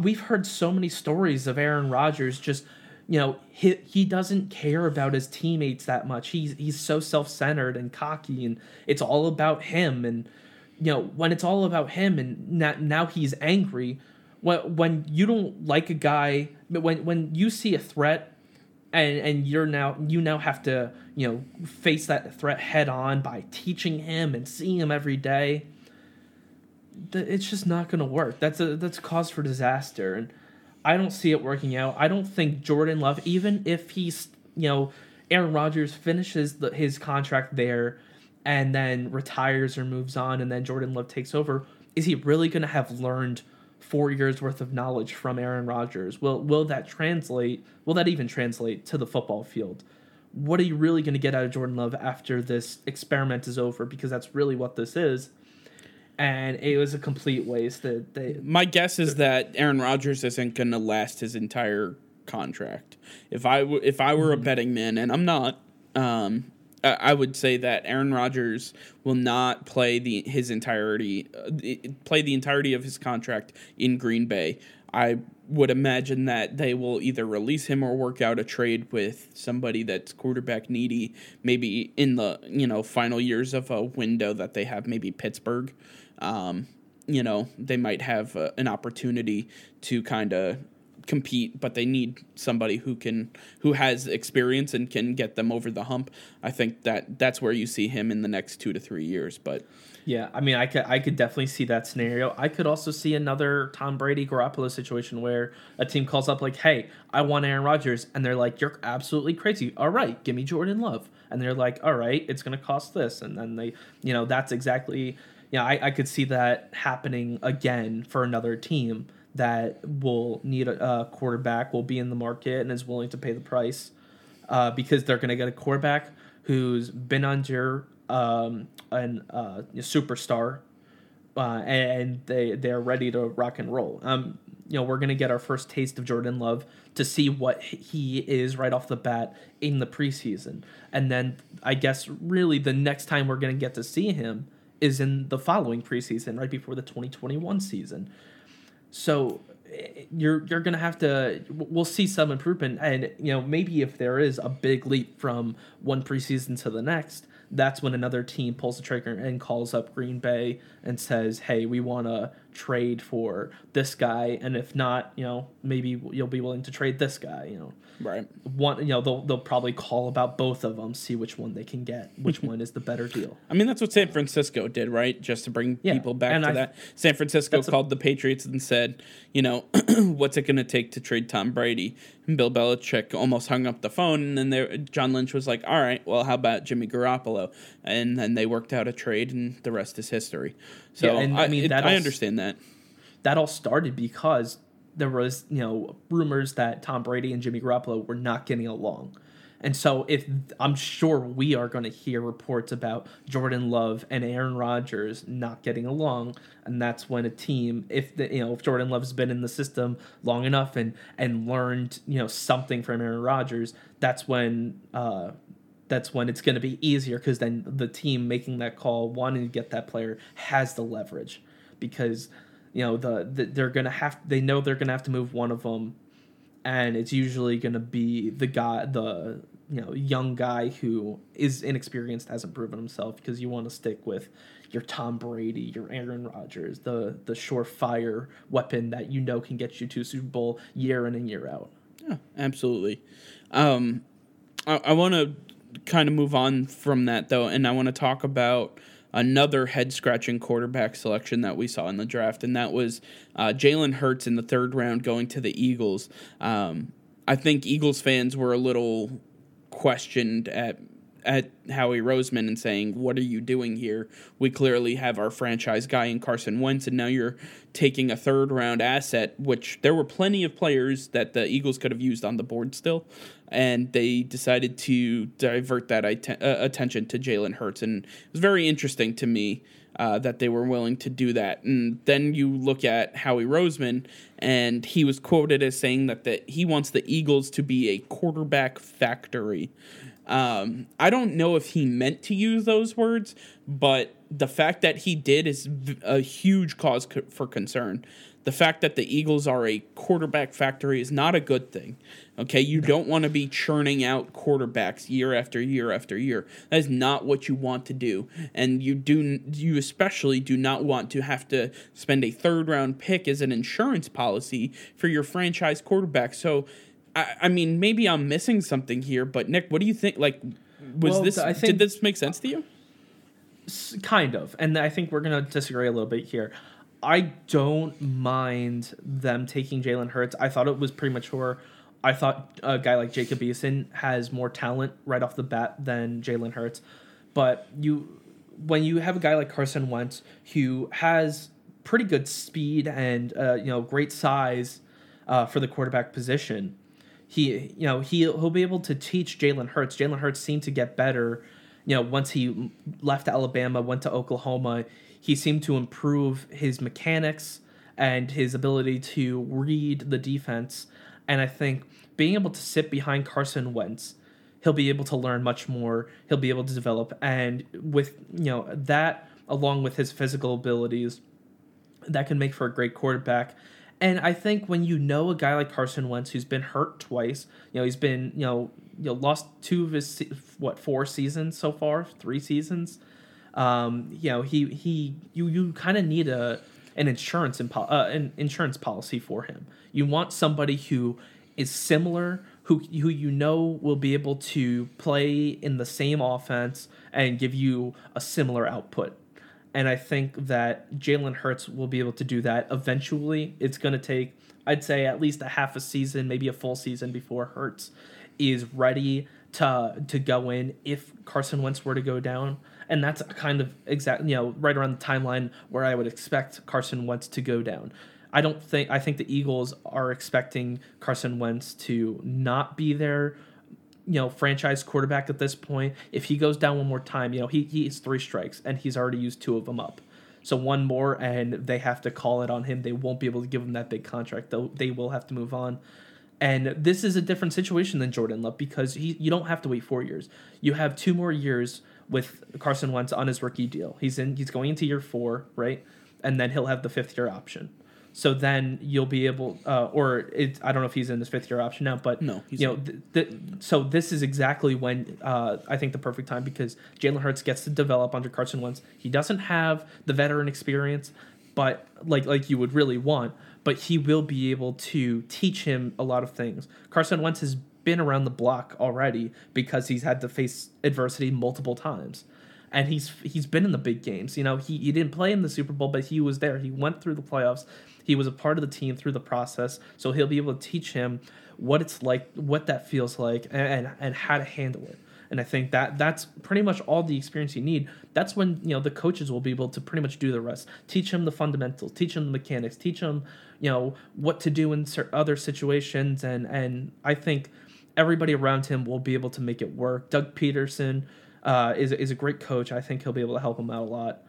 We've heard so many stories of Aaron Rodgers just, you know, he he doesn't care about his teammates that much. He's he's so self-centered and cocky, and it's all about him. And, you know, when it's all about him and not, now he's angry, when, when you don't like a guy, when when you see a threat and, and you're now you now have to, you know, face that threat head on by teaching him and seeing him every day, it's just not going to work. That's a that's a cause for disaster, and I don't see it working out. I don't think Jordan Love, even if he's, you know, Aaron Rodgers finishes the, his contract there and then retires or moves on and then Jordan Love takes over, is he really going to have learned four years worth of knowledge from Aaron Rodgers? Will will that translate? Will that even translate to the football field? What are you really going to get out of Jordan Love after this experiment is over? Because that's really what this is. And it was a complete waste. That they, my guess is that Aaron Rodgers isn't going to last his entire contract. If I w- if I were mm-hmm. a betting man, and I'm not, um, I-, I would say that Aaron Rodgers will not play the his entirety uh, play the entirety of his contract in Green Bay. I would imagine that they will either release him or work out a trade with somebody that's quarterback needy, maybe in the you know final years of a window that they have, maybe Pittsburgh. Um, you know, they might have uh, an opportunity to kind of compete, but they need somebody who can, who has experience and can get them over the hump. I think that that's where you see him in the next two to three years. But yeah, I mean, I could, I could definitely see that scenario. I could also see another Tom Brady Garoppolo situation where a team calls up like, "Hey, I want Aaron Rodgers," and they're like, "You're absolutely crazy. All right, give me Jordan Love," and they're like, "All right, it's going to cost this," and then they, you know, that's exactly. Yeah, I, I could see that happening again for another team that will need a, a quarterback, will be in the market, and is willing to pay the price uh, because they're going to get a quarterback who's been under um, an, uh, a superstar, uh, and they, they're ready to rock and roll. Um, you know, we're going to get our first taste of Jordan Love to see what he is right off the bat in the preseason. And then I guess really the next time we're going to get to see him is in the following preseason, right before the twenty twenty-one season. So you're you're gonna have to. We'll see some improvement, and you know maybe if there is a big leap from one preseason to the next, that's when another team pulls the trigger and calls up Green Bay and says, "Hey, we want to trade for this guy, and if not, you know maybe you'll be willing to trade this guy." You know, right? One, you know, they'll they'll probably call about both of them, see which one they can get, which one is the better deal. I mean, that's what San Francisco did, right? Just to bring yeah. people back and to I, that, San Francisco called a, the Patriots and said, "You know, what's it going to take to trade Tom Brady?" And Bill Belichick almost hung up the phone, and then there, John Lynch was like, "All right, well, how about Jimmy Garoppolo?" And then they worked out a trade, and the rest is history. So yeah, and, I, I mean, it, that I understand that. That all started because there was, you know, rumors that Tom Brady and Jimmy Garoppolo were not getting along. And so if I'm sure we are going to hear reports about Jordan Love and Aaron Rodgers not getting along, and that's when a team, if the, you know, if Jordan Love's been in the system long enough and and learned, you know, something from Aaron Rodgers, that's when uh, that's when it's going to be easier, because then the team making that call, wanting to get that player, has the leverage, because you know the, the they're going to have they know they're going to have to move one of them. And it's usually going to be the guy, the you know, young guy who is inexperienced, hasn't proven himself, because you want to stick with your Tom Brady, your Aaron Rodgers, the the surefire weapon that you know can get you to Super Bowl year in and year out. Yeah, absolutely. Um, I, I want to kind of move on from that, though, and I want to talk about another head-scratching quarterback selection that we saw in the draft, and that was uh, Jalen Hurts in the third round going to the Eagles. Um, I think Eagles fans were a little questioned at at Howie Roseman and saying, what are you doing here? We clearly have our franchise guy in Carson Wentz, and now you're taking a third-round asset, which there were plenty of players that the Eagles could have used on the board still, and they decided to divert that ite- uh, attention to Jalen Hurts. And it was very interesting to me uh, that they were willing to do that. And then you look at Howie Roseman, and he was quoted as saying that the, he wants the Eagles to be a quarterback factory. Um, I don't know if he meant to use those words, but the fact that he did is a huge cause co- for concern. The fact that the Eagles are a quarterback factory is not a good thing. Okay, you don't want to be churning out quarterbacks year after year after year. That is not what you want to do. And you do you especially do not want to have to spend a third-round pick as an insurance policy for your franchise quarterback. So, I, I mean, maybe I'm missing something here, but Nick, what do you think? Like, was well, this I think, did this make sense to you? Kind of. And I think we're going to disagree a little bit here. I don't mind them taking Jalen Hurts. I thought it was premature. I thought a guy like Jacob Eason has more talent right off the bat than Jalen Hurts. But you, when you have a guy like Carson Wentz who has pretty good speed and uh, you know great size uh, for the quarterback position, he you know he he'll be able to teach Jalen Hurts. Jalen Hurts seemed to get better. You know, once he left Alabama, went to Oklahoma, he seemed to improve his mechanics and his ability to read the defense. And I think being able to sit behind Carson Wentz, he'll be able to learn much more. He'll be able to develop. And with, you know, that along with his physical abilities, that can make for a great quarterback. And I think when you know a guy like Carson Wentz, who's been hurt twice, you know, he's been, you know, you know lost two of his, what, four seasons so far, three seasons. Um, you know, he, he, you, you kind of need a, an insurance, impo- uh, an insurance policy for him. You want somebody who is similar, who, who, you know, will be able to play in the same offense and give you a similar output. And I think that Jalen Hurts will be able to do that eventually. It's going to take, I'd say, at least a half a season, maybe a full season before Hurts is ready to, to go in if Carson Wentz were to go down. And that's kind of exact, you know, right around the timeline where I would expect Carson Wentz to go down. I don't think, I think the Eagles are expecting Carson Wentz to not be their, you know, franchise quarterback at this point. If he goes down one more time, you know, he he's three strikes and he's already used two of them up. So one more and they have to call it on him. They won't be able to give him that big contract, though. They will have to move on. And this is a different situation than Jordan Love, because he, you don't have to wait four years. You have two more years with Carson Wentz on his rookie deal. He's in, he's going into year four, right? And then he'll have the fifth year option. So then you'll be able, uh, or it, I don't know if he's in his fifth year option now, but no, he's you know, th- th- so this is exactly when uh, I think the perfect time, because Jalen Hurts gets to develop under Carson Wentz. He doesn't have the veteran experience, but like like you would really want, but he will be able to teach him a lot of things. Carson Wentz has been around the block already because he's had to face adversity multiple times, and he's he's been in the big games. You know, he, he didn't play in the Super Bowl, but he was there. He went through the playoffs. He was a part of the team through the process, so he'll be able to teach him what it's like, what that feels like, and and, and how to handle it. And I think that that's pretty much all the experience you need. That's when, you know, the coaches will be able to pretty much do the rest. Teach him the fundamentals, teach him the mechanics, teach him, you know, what to do in other situations, and and I think everybody around him will be able to make it work. Doug Peterson uh, is is a great coach. I think he'll be able to help him out a lot.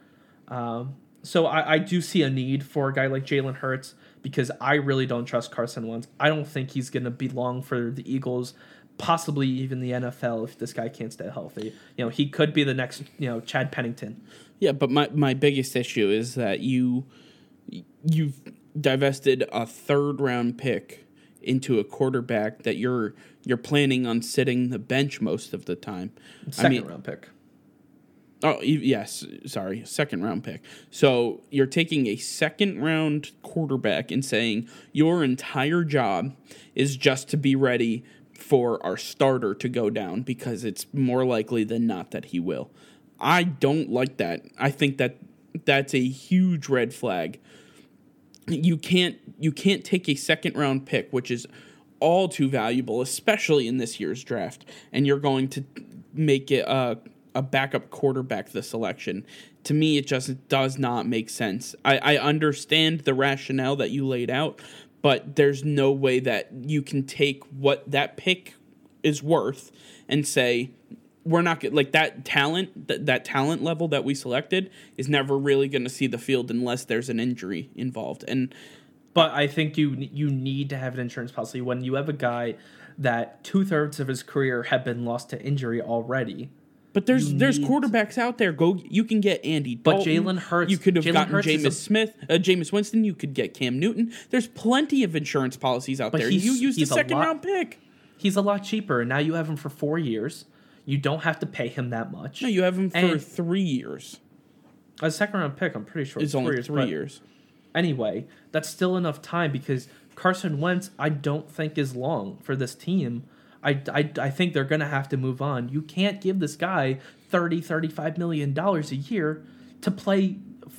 Um, so I, I do see a need for a guy like Jalen Hurts, because I really don't trust Carson Wentz. I don't think he's going to be long for the Eagles, possibly even the N F L, if this guy can't stay healthy. You know, he could be the next, you know, Chad Pennington. Yeah, but my, my biggest issue is that you you've divested a third round pick into a quarterback that you're you're planning on sitting the bench most of the time. Second I mean, round pick. Oh, yes. Sorry. Second round pick. So you're taking a second round quarterback and saying your entire job is just to be ready for our starter to go down because it's more likely than not that he will. I don't like that. I think that that's a huge red flag. You can't you can't take a second round pick, which is all too valuable, especially in this year's draft, and you're going to make it a, a backup quarterback the selection. To me, it just does not make sense. I, I understand the rationale that you laid out, but there's no way that you can take what that pick is worth and say we're not good. Like that talent, th- that talent level that we selected is never really going to see the field unless there's an injury involved. And but I think you you need to have an insurance policy when you have a guy that two thirds of his career have been lost to injury already. But there's you there's quarterbacks out there. Go you can get Andy Dalton. But Jalen Hurts. You could have Jalen gotten Hurts Jameis a, Smith, uh, Jameis Winston. You could get Cam Newton. There's plenty of insurance policies out there. You use the second lot, round pick. He's a lot cheaper, and now you have him for four years. You don't have to pay him that much. No, you have him for and three years. A second round pick, I'm pretty sure. It's, it's only years, three years. Anyway, that's still enough time because Carson Wentz, I don't think, is long for this team. I, I, I think they're going to have to move on. You can't give this guy thirty, thirty-five million dollars a year to play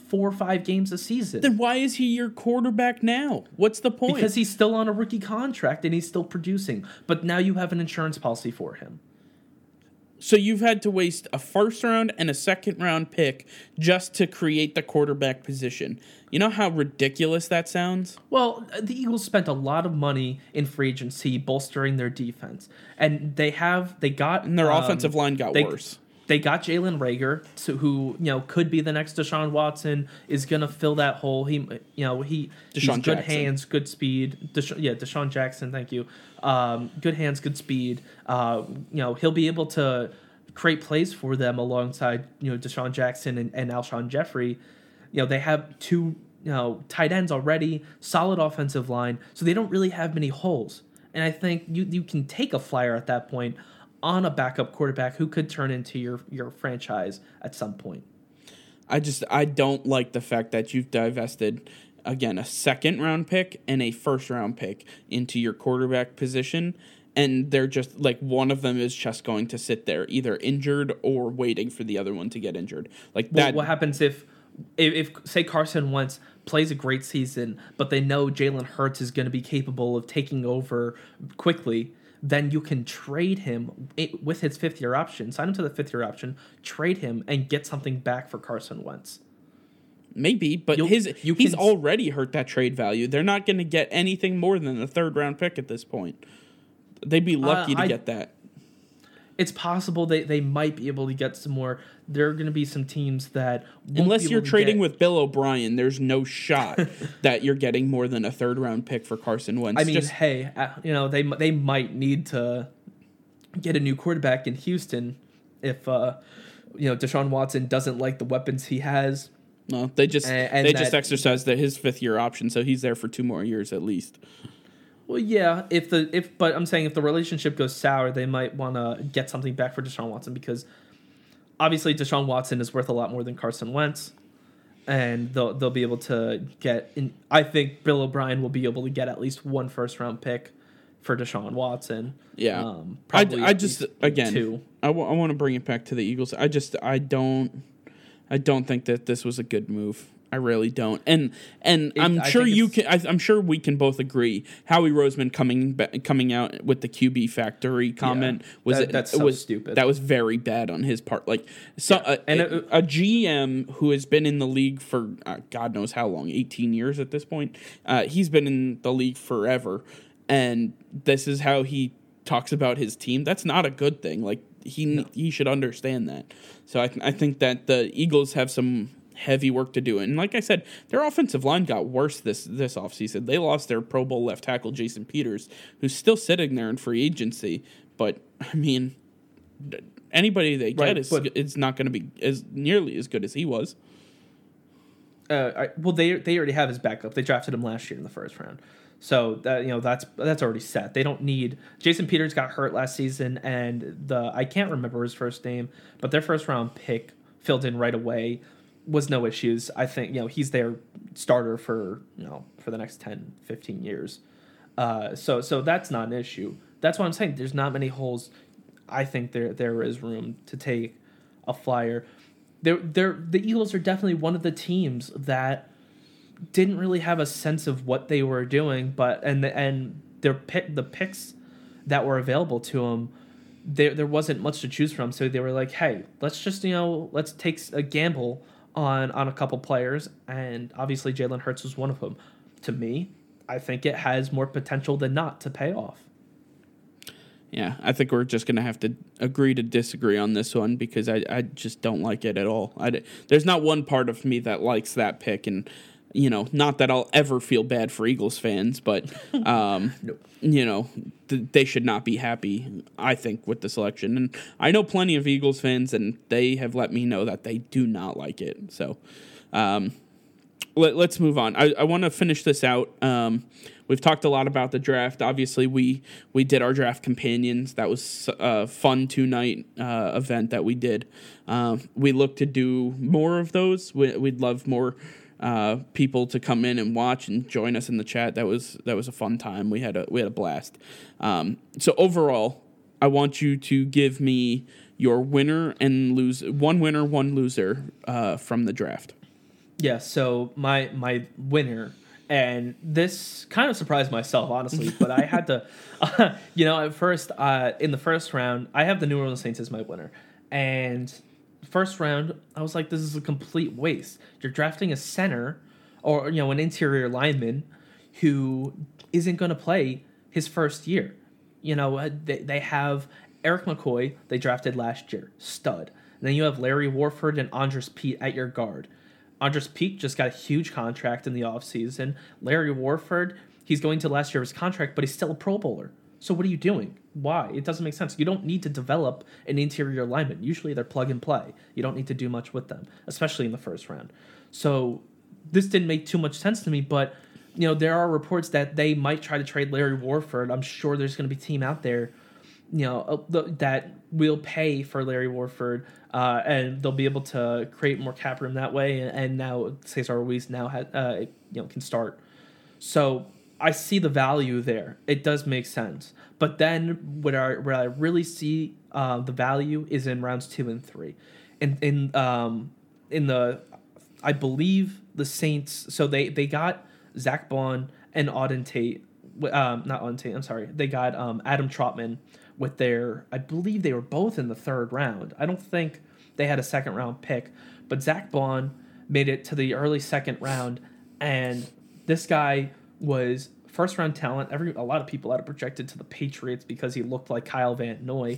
four or five games a season. Then why is he your quarterback now? What's the point? Because he's still on a rookie contract and he's still producing. But now you have an insurance policy for him. So you've had to waste a first round and a second round pick just to create the quarterback position. You know how ridiculous that sounds? Well, the Eagles spent a lot of money in free agency bolstering their defense. And they have they got and their um, offensive line got they, worse. They got Jalen Reagor, so who, you know, could be the next Deshaun Watson, is going to fill that hole. He you know, he Deshaun he's good Jackson. hands, good speed. Desha- yeah, Deshaun Jackson, thank you. Um, good hands, good speed. Uh, you know, he'll be able to create plays for them alongside, you know, Deshaun Jackson and, and Alshon Jeffrey. You know, they have two, you know, tight ends already, solid offensive line, so they don't really have many holes. And I think you you can take a flyer at that point on a backup quarterback who could turn into your your franchise at some point. I just I don't like the fact that you've divested again a second round pick and a first round pick into your quarterback position, and they're just like one of them is just going to sit there either injured or waiting for the other one to get injured. Like that. Well, what happens if if, if say Carson Wentz plays a great season, but they know Jalen Hurts is going to be capable of taking over quickly? Then you can trade him with his fifth-year option, sign him to the fifth-year option, trade him, and get something back for Carson Wentz. Maybe, but You'll, his you he's can, already hurt that trade value. They're not going to get anything more than a third-round pick at this point. They'd be lucky uh, to I, get that. It's possible they, they might be able to get some more. There are going to be some teams that won't Unless you're trading get. with Bill O'Brien, there's no shot that you're getting more than a third-round pick for Carson Wentz. I mean, Just, hey, you know, they they might need to get a new quarterback in Houston if, uh, you know, Deshaun Watson doesn't like the weapons he has. No, they just and, and they that, just exercised his fifth-year option, so he's there for two more years at least. Well, yeah, if the if but I'm saying if the relationship goes sour, they might want to get something back for Deshaun Watson because obviously Deshaun Watson is worth a lot more than Carson Wentz, and they'll they'll be able to get. In, I think Bill O'Brien will be able to get at least one first round pick for Deshaun Watson. Yeah, um, probably I, I just again two. I, w- I want to bring it back to the Eagles. I just I don't I don't think that this was a good move. I really don't, and and it, I'm sure you can. I, I'm sure we can both agree. Howie Roseman coming coming out with the Q B factory comment yeah, was that, it, that's so was, stupid. That was very bad on his part. Like so, yeah. a, and a, a G M who has been in the league for uh, God knows how long, eighteen years at this point. Uh, he's been in the league forever, and this is how he talks about his team. That's not a good thing. Like he no. he should understand that. So I I think that the Eagles have some heavy work to do. And like I said, their offensive line got worse this, this offseason. They lost their Pro Bowl left tackle, Jason Peters, who's still sitting there in free agency. But, I mean, anybody they get right, is it's not going to be as nearly as good as he was. Uh, I, well, they they already have his backup. They drafted him last year in the first round. So that, you know, that's that's already set. They don't need Jason Peters got hurt last season, and the I can't remember his first name, but their first round pick filled in right away. Was no issues. I think, you know, he's their starter for, you know, for the next ten, fifteen years. Uh, so so that's not an issue. That's what I'm saying. There's not many holes. I think there there is room to take a flyer. They're, they're, the Eagles are definitely one of the teams that didn't really have a sense of what they were doing, but and the, and their pick, the picks that were available to them, there there wasn't much to choose from. So they were like, hey, let's just, you know, let's take a gamble on on a couple players, and obviously Jalen Hurts was one of them. To me, I think it has more potential than not to pay off. Yeah, I think we're just going to have to agree to disagree on this one because I, I just don't like it at all. I, there's not one part of me that likes that pick, and, you know, not that I'll ever feel bad for Eagles fans, but, um, nope. you know, th- they should not be happy, I think, with the selection. And I know plenty of Eagles fans, and they have let me know that they do not like it. So um, let, let's move on. I, I want to finish this out. Um We've talked a lot about the draft. Obviously, we we did our draft companions. That was a fun two-night uh, event that we did. Um, we look to do more of those. We, we'd love more uh, people to come in and watch and join us in the chat. That was that was a fun time. We had a we had a blast. Um, so overall, I want you to give me your winner and lose one winner, one loser uh, from the draft. Yeah. So my my winner. And this kind of surprised myself, honestly, but I had to, uh, you know, at first, uh, in the first round, I have the New Orleans Saints as my winner. And first round, I was like, this is a complete waste. You're drafting a center or, you know, an interior lineman who isn't going to play his first year. You know, they, they have Arik McCoy, they drafted last year, stud. And then you have Larry Warford and Andres Pete at your guard. Andres Pete just got a huge contract in the offseason. Larry Warford, he's going to last year of his contract, but he's still a Pro Bowler. So what are you doing? Why? It doesn't make sense. You don't need to develop an interior lineman. Usually they're plug and play. You don't need to do much with them, especially in the first round. So this didn't make too much sense to me, but you know, there are reports that they might try to trade Larry Warford. I'm sure there's going to be a team out there, you know, that will pay for Larry Warford, uh, and they'll be able to create more cap room that way. And, and now Cesar Ruiz now has, uh, you know, can start. So I see the value there. It does make sense. But then what I where I really see uh, the value is in rounds two and three, and in um in the I believe the Saints. So they they got Zach Bond and Auden Tate. Um, not Auden Tate. I'm sorry. They got um Adam Trautman. With their, I believe they were both in the third round. I don't think they had a second round pick, but Zach Bond made it to the early second round, and this guy was first round talent. Every a lot of people had it projected to the Patriots because he looked like Kyle Van Noy,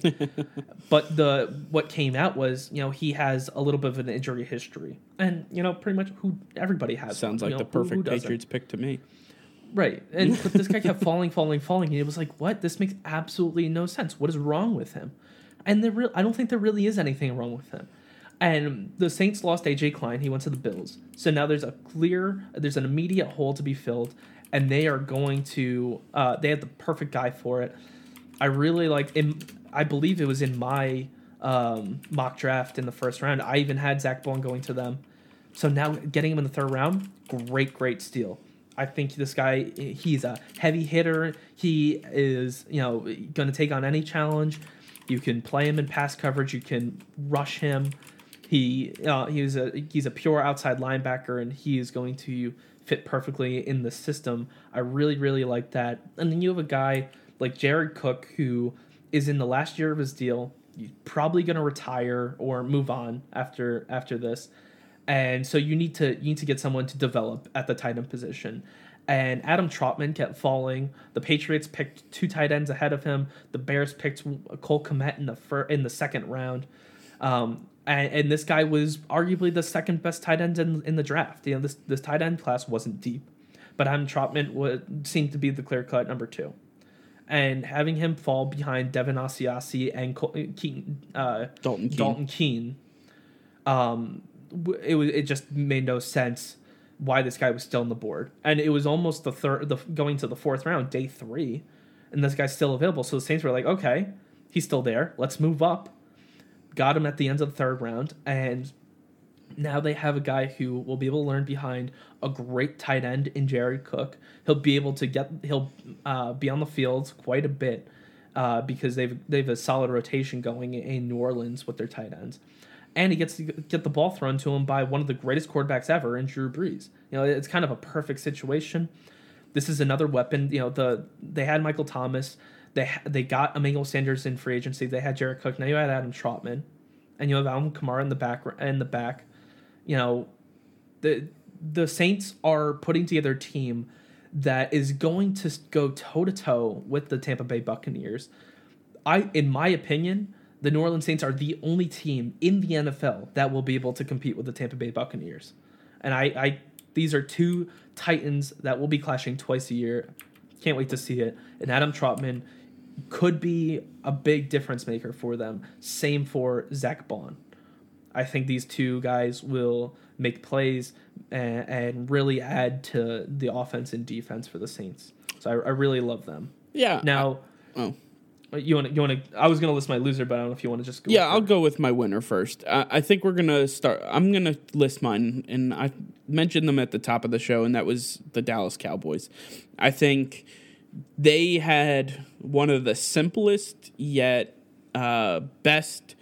but the what came out was, you know, he has a little bit of an injury history, and you know, pretty much who everybody has. Sounds one, like you know, the perfect who, who Patriots pick to me. Right, and but this guy kept falling, falling, falling, and it was like, what? This makes absolutely no sense. What is wrong with him? And there, re- I don't think there really is anything wrong with him. And the Saints lost A J Klein. He went to the Bills. So now there's a clear, there's an immediate hole to be filled, and they are going to, uh, they have the perfect guy for it. I really like him. I believe it was in my um, mock draft in the first round. I even had Zach Bond going to them. So now getting him in the third round, great, great steal. I think this guy, he's a heavy hitter. He is, you know, going to take on any challenge. You can play him in pass coverage. You can rush him. He uh, he's a he's a pure outside linebacker, and he is going to fit perfectly in the system. I really, really like that. And then you have a guy like Jared Cook, who is in the last year of his deal. He's probably going to retire or move on after after this. And so you need to you need to get someone to develop at the tight end position. And Adam Trautman kept falling. The Patriots picked two tight ends ahead of him. The Bears picked Cole Kmet in the fir- in the second round. Um, and, and this guy was arguably the second best tight end in, in the draft. You know, this this tight end class wasn't deep, but Adam Trautman would, seemed to be the clear cut number two. And having him fall behind Devin Asiasi and Col- Keen, uh, Dalton Keene. Dalton Keene. Um, it was it just made no sense. why this guy was still on the board. And it was almost the third, the going to the fourth round, day three, and this guy's still available. So the Saints were like, okay, he's still there. Let's move up. Got him at the end of the third round, and now they have a guy who will be able to learn behind a great tight end in Jared Cook. He'll be able to get, he'll uh, be on the field quite a bit uh, because they've they've a solid rotation going in New Orleans with their tight ends. And he gets to get the ball thrown to him by one of the greatest quarterbacks ever in Drew Brees. You know, it's kind of a perfect situation. This is another weapon. You know, the they had Michael Thomas. They they got Emmanuel Sanders in free agency. They had Jared Cook. Now you had Adam Trautman, and you have Alvin Kamara in the back. In the back, you know, the the Saints are putting together a team that is going to go toe to toe with the Tampa Bay Buccaneers. I, in my opinion, the New Orleans Saints are the only team in the N F L that will be able to compete with the Tampa Bay Buccaneers, and I, I these are two Titans that will be clashing twice a year. Can't wait to see it. And Adam Trautman could be a big difference maker for them. Same for Zach Bond. I think these two guys will make plays and, and really add to the offense and defense for the Saints. So I, I really love them. Yeah. Now, I, oh, you want to? You want to? I was going to list my loser, but I don't know if you want to just go. Yeah, I'll it. go with my winner first. I, I think we're gonna start. I'm gonna list mine, and I mentioned them at the top of the show, and that was the Dallas Cowboys. I think they had one of the simplest yet uh, best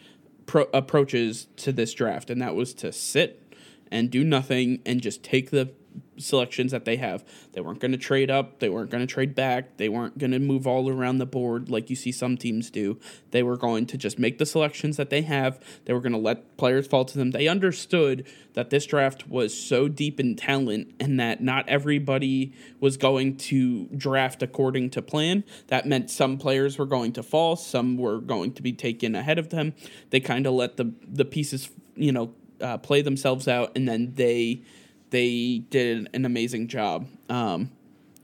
pro- approaches to this draft, and that was to sit and do nothing and just take the selections that they have. They weren't going to trade up. They weren't going to trade back. They weren't going to move all around the board like you see some teams do. They were going to just make the selections that they have. They were going to let players fall to them. They understood that this draft was so deep in talent and that not everybody was going to draft according to plan. That meant some players were going to fall. Some were going to be taken ahead of them. They kind of let the, the pieces, you know, uh, play themselves out, and then they... They did an amazing job. Um,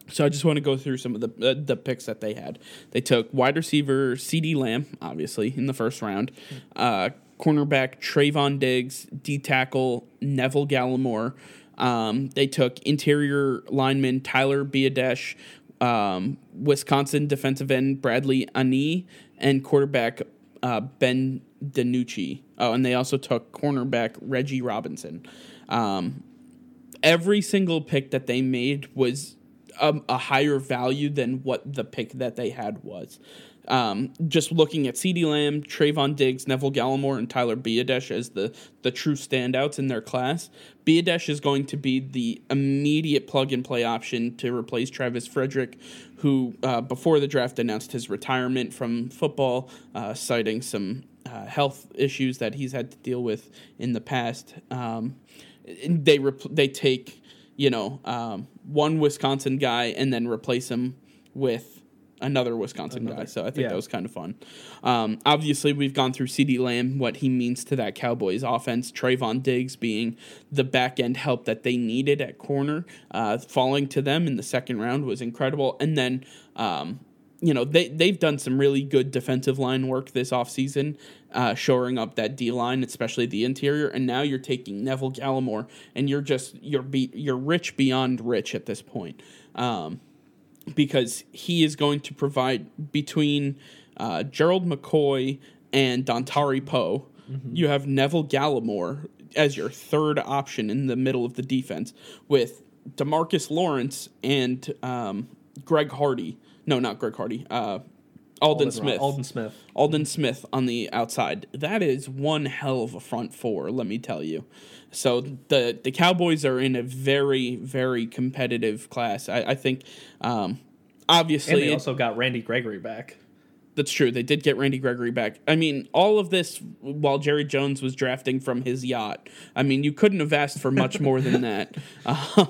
so I just want to go through some of the uh, the picks that they had. They took wide receiver CeeDee Lamb, obviously, in the first round. Uh, cornerback Trayvon Diggs, D-tackle Neville Gallimore. Um, they took interior lineman Tyler Biadasz, um, Wisconsin defensive end Bradley Anee, and quarterback uh, Ben DiNucci. Oh, and they also took cornerback Reggie Robinson. Um Every single pick that they made was um, a higher value than what the pick that they had was. Um, just looking at CeeDee Lamb, Trayvon Diggs, Neville Gallimore, and Tyler Biadasz as the, the true standouts in their class. Biadasz is going to be the immediate plug-and-play option to replace Travis Frederick, who uh, before the draft announced his retirement from football, uh, citing some uh, health issues that he's had to deal with in the past. Um They rep- they take, you know, um, one Wisconsin guy and then replace him with another Wisconsin another. guy. So I think yeah. that was kind of fun. Um, obviously, we've gone through CeeDee Lamb, what he means to that Cowboys offense. Trayvon Diggs being the back-end help that they needed at corner. Uh, falling to them in the second round was incredible. And then, um, you know, they, they've done some really good defensive line work this offseason. Uh, shoring up that D-line, especially the interior, and now you're taking Neville Gallimore, and you're just you're be, you're rich beyond rich at this point, um, because he is going to provide between uh, Gerald McCoy and Dontari Poe. Mm-hmm. You have Neville Gallimore as your third option in the middle of the defense with DeMarcus Lawrence and um, Greg Hardy. No, not Greg Hardy. Uh, Alden, Alden Smith. Alden Smith. Alden Smith on the outside. That is one hell of a front four, let me tell you. So the the Cowboys are in a very, very competitive class. I, I think, um, obviously... And they also it, got Randy Gregory back. That's true. They did get Randy Gregory back. I mean, all of this while Jerry Jones was drafting from his yacht. I mean, you couldn't have asked for much more than that. Uh,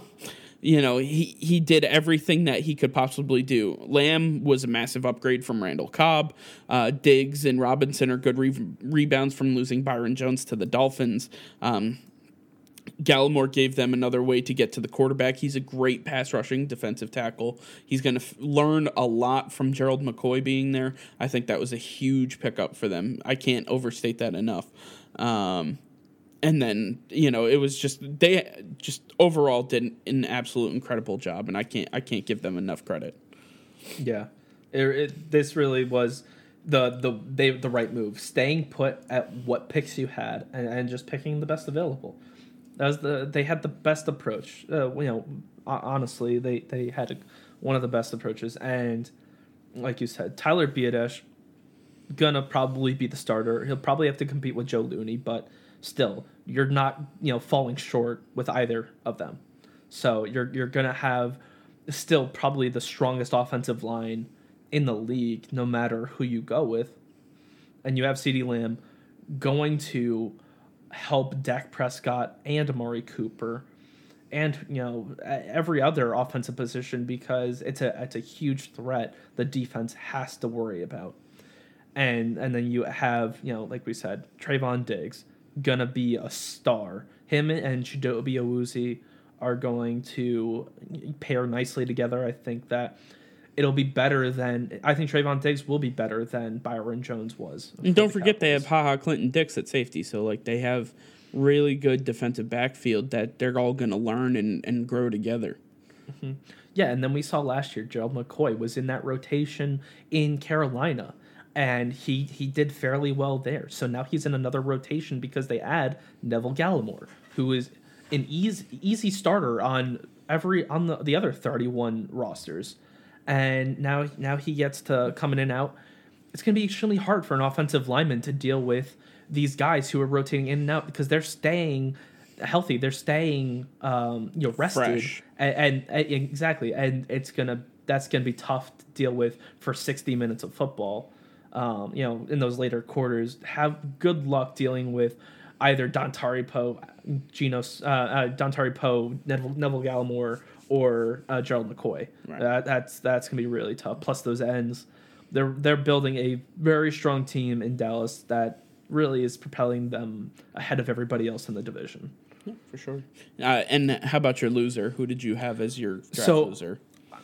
You know, he, he did everything that he could possibly do. Lamb was a massive upgrade from Randall Cobb. Uh, Diggs and Robinson are good re- rebounds from losing Byron Jones to the Dolphins. Um, Gallimore gave them another way to get to the quarterback. He's a great pass-rushing defensive tackle. He's going to f- learn a lot from Gerald McCoy being there. I think that was a huge pickup for them. I can't overstate that enough. Um And then, you know, it was just they just overall did an absolute incredible job, and I can't I can't give them enough credit. Yeah, it, it, this really was the the they the right move, staying put at what picks you had, and, and just picking the best available. That was the they had the best approach. Uh, you know, honestly, they they had a, one of the best approaches, and like you said, Tyler Biadasz gonna probably be the starter. He'll probably have to compete with Joe Looney, but still, you're not, you know, falling short with either of them. So you're you're gonna have still probably the strongest offensive line in the league, no matter who you go with. And you have CeeDee Lamb going to help Dak Prescott and Amari Cooper, and you know every other offensive position, because it's a it's a huge threat the defense has to worry about. And and then you have, you know, like we said, Trayvon Diggs. Gonna be a star. Him and Chidobe Awuzie are going to pair nicely together. I think that it'll be better than I think Trayvon Diggs will be better than Byron Jones was. And don't forget they have HaHa Clinton-Dix at safety, so like they have really good defensive backfield that they're all gonna learn and, and grow together. Mm-hmm. Yeah, and then we saw last year Gerald McCoy was in that rotation in Carolina. And he, he did fairly well there. So now he's in another rotation because they add Neville Gallimore, who is an easy easy starter on every on the, the other thirty-one rosters. And now now he gets to come in and out. It's going to be extremely hard for an offensive lineman to deal with these guys who are rotating in and out because they're staying healthy. They're staying um, you know rested. Fresh. And, and, and exactly, and it's gonna that's gonna be tough to deal with for sixty minutes of football. Um, you know, in those later quarters, have good luck dealing with either Dontari Poe, Geno, uh, uh, Dontari Poe, Neville, Neville Gallimore, or uh, Gerald McCoy. Right. That, that's that's gonna be really tough. Plus those ends, they're they're building a very strong team in Dallas that really is propelling them ahead of everybody else in the division. Yeah, for sure. Uh, and how about your loser? Who did you have as your draft so, loser?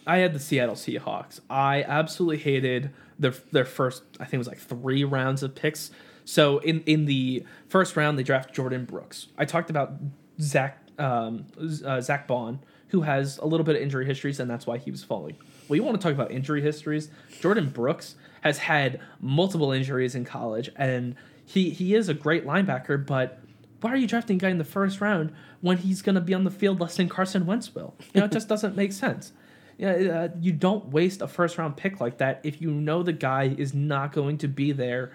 I had the Seattle Seahawks. I absolutely hated their their first, I think it was like three rounds of picks. So in, in the first round, they draft Jordan Brooks. I talked about Zach um, uh, Zach Bond, who has a little bit of injury histories, and that's why he was falling. Well, you want to talk about injury histories? Jordan Brooks has had multiple injuries in college, and he, he is a great linebacker, but why are you drafting a guy in the first round when he's going to be on the field less than Carson Wentz will? You know, it just doesn't make sense. Yeah, you don't waste a first-round pick like that if you know the guy is not going to be there,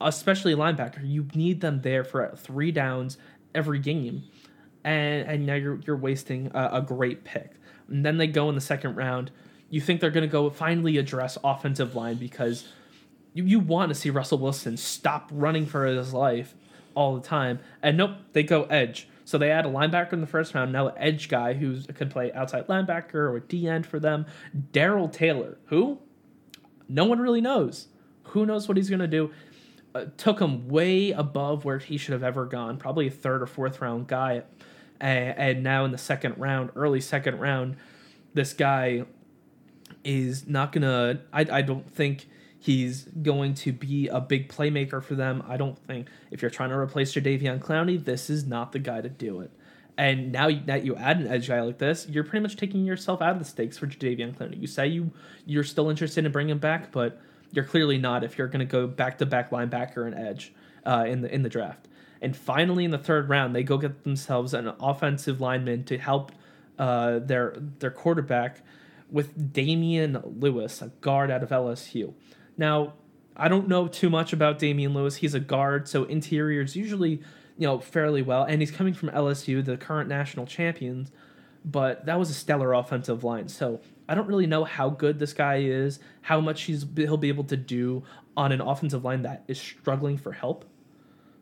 especially linebacker. You need them there for three downs every game, and and now you're you're wasting a, a great pick. And then they go in the second round. You think they're going to go finally address offensive line because you, you want to see Russell Wilson stop running for his life all the time. And nope, they go edge. So they add a linebacker in the first round, now an edge guy who could play outside linebacker or D-end for them, Daryl Taylor, who no one really knows. Who knows what he's going to do? Uh, took him way above where he should have ever gone, probably a third or fourth round guy. And, and now in the second round, early second round, this guy is not going to, I don't think he's going to be a big playmaker for them. I don't think if you're trying to replace Jadeveon Clowney, this is not the guy to do it. And now that you add an edge guy like this, you're pretty much taking yourself out of the stakes for Jadeveon Clowney. You say you, you're still interested in bringing him back, but you're clearly not if you're going to go back-to-back linebacker and edge uh, in the in the draft. And finally, in the third round, they go get themselves an offensive lineman to help uh, their their quarterback with Damian Lewis, a guard out of L S U. Now, I don't know too much about Damian Lewis. He's a guard, so interiors usually, you know, fairly well. And he's coming from L S U, the current national champions. But that was a stellar offensive line. So I don't really know how good this guy is, how much he's he'll be able to do on an offensive line that is struggling for help.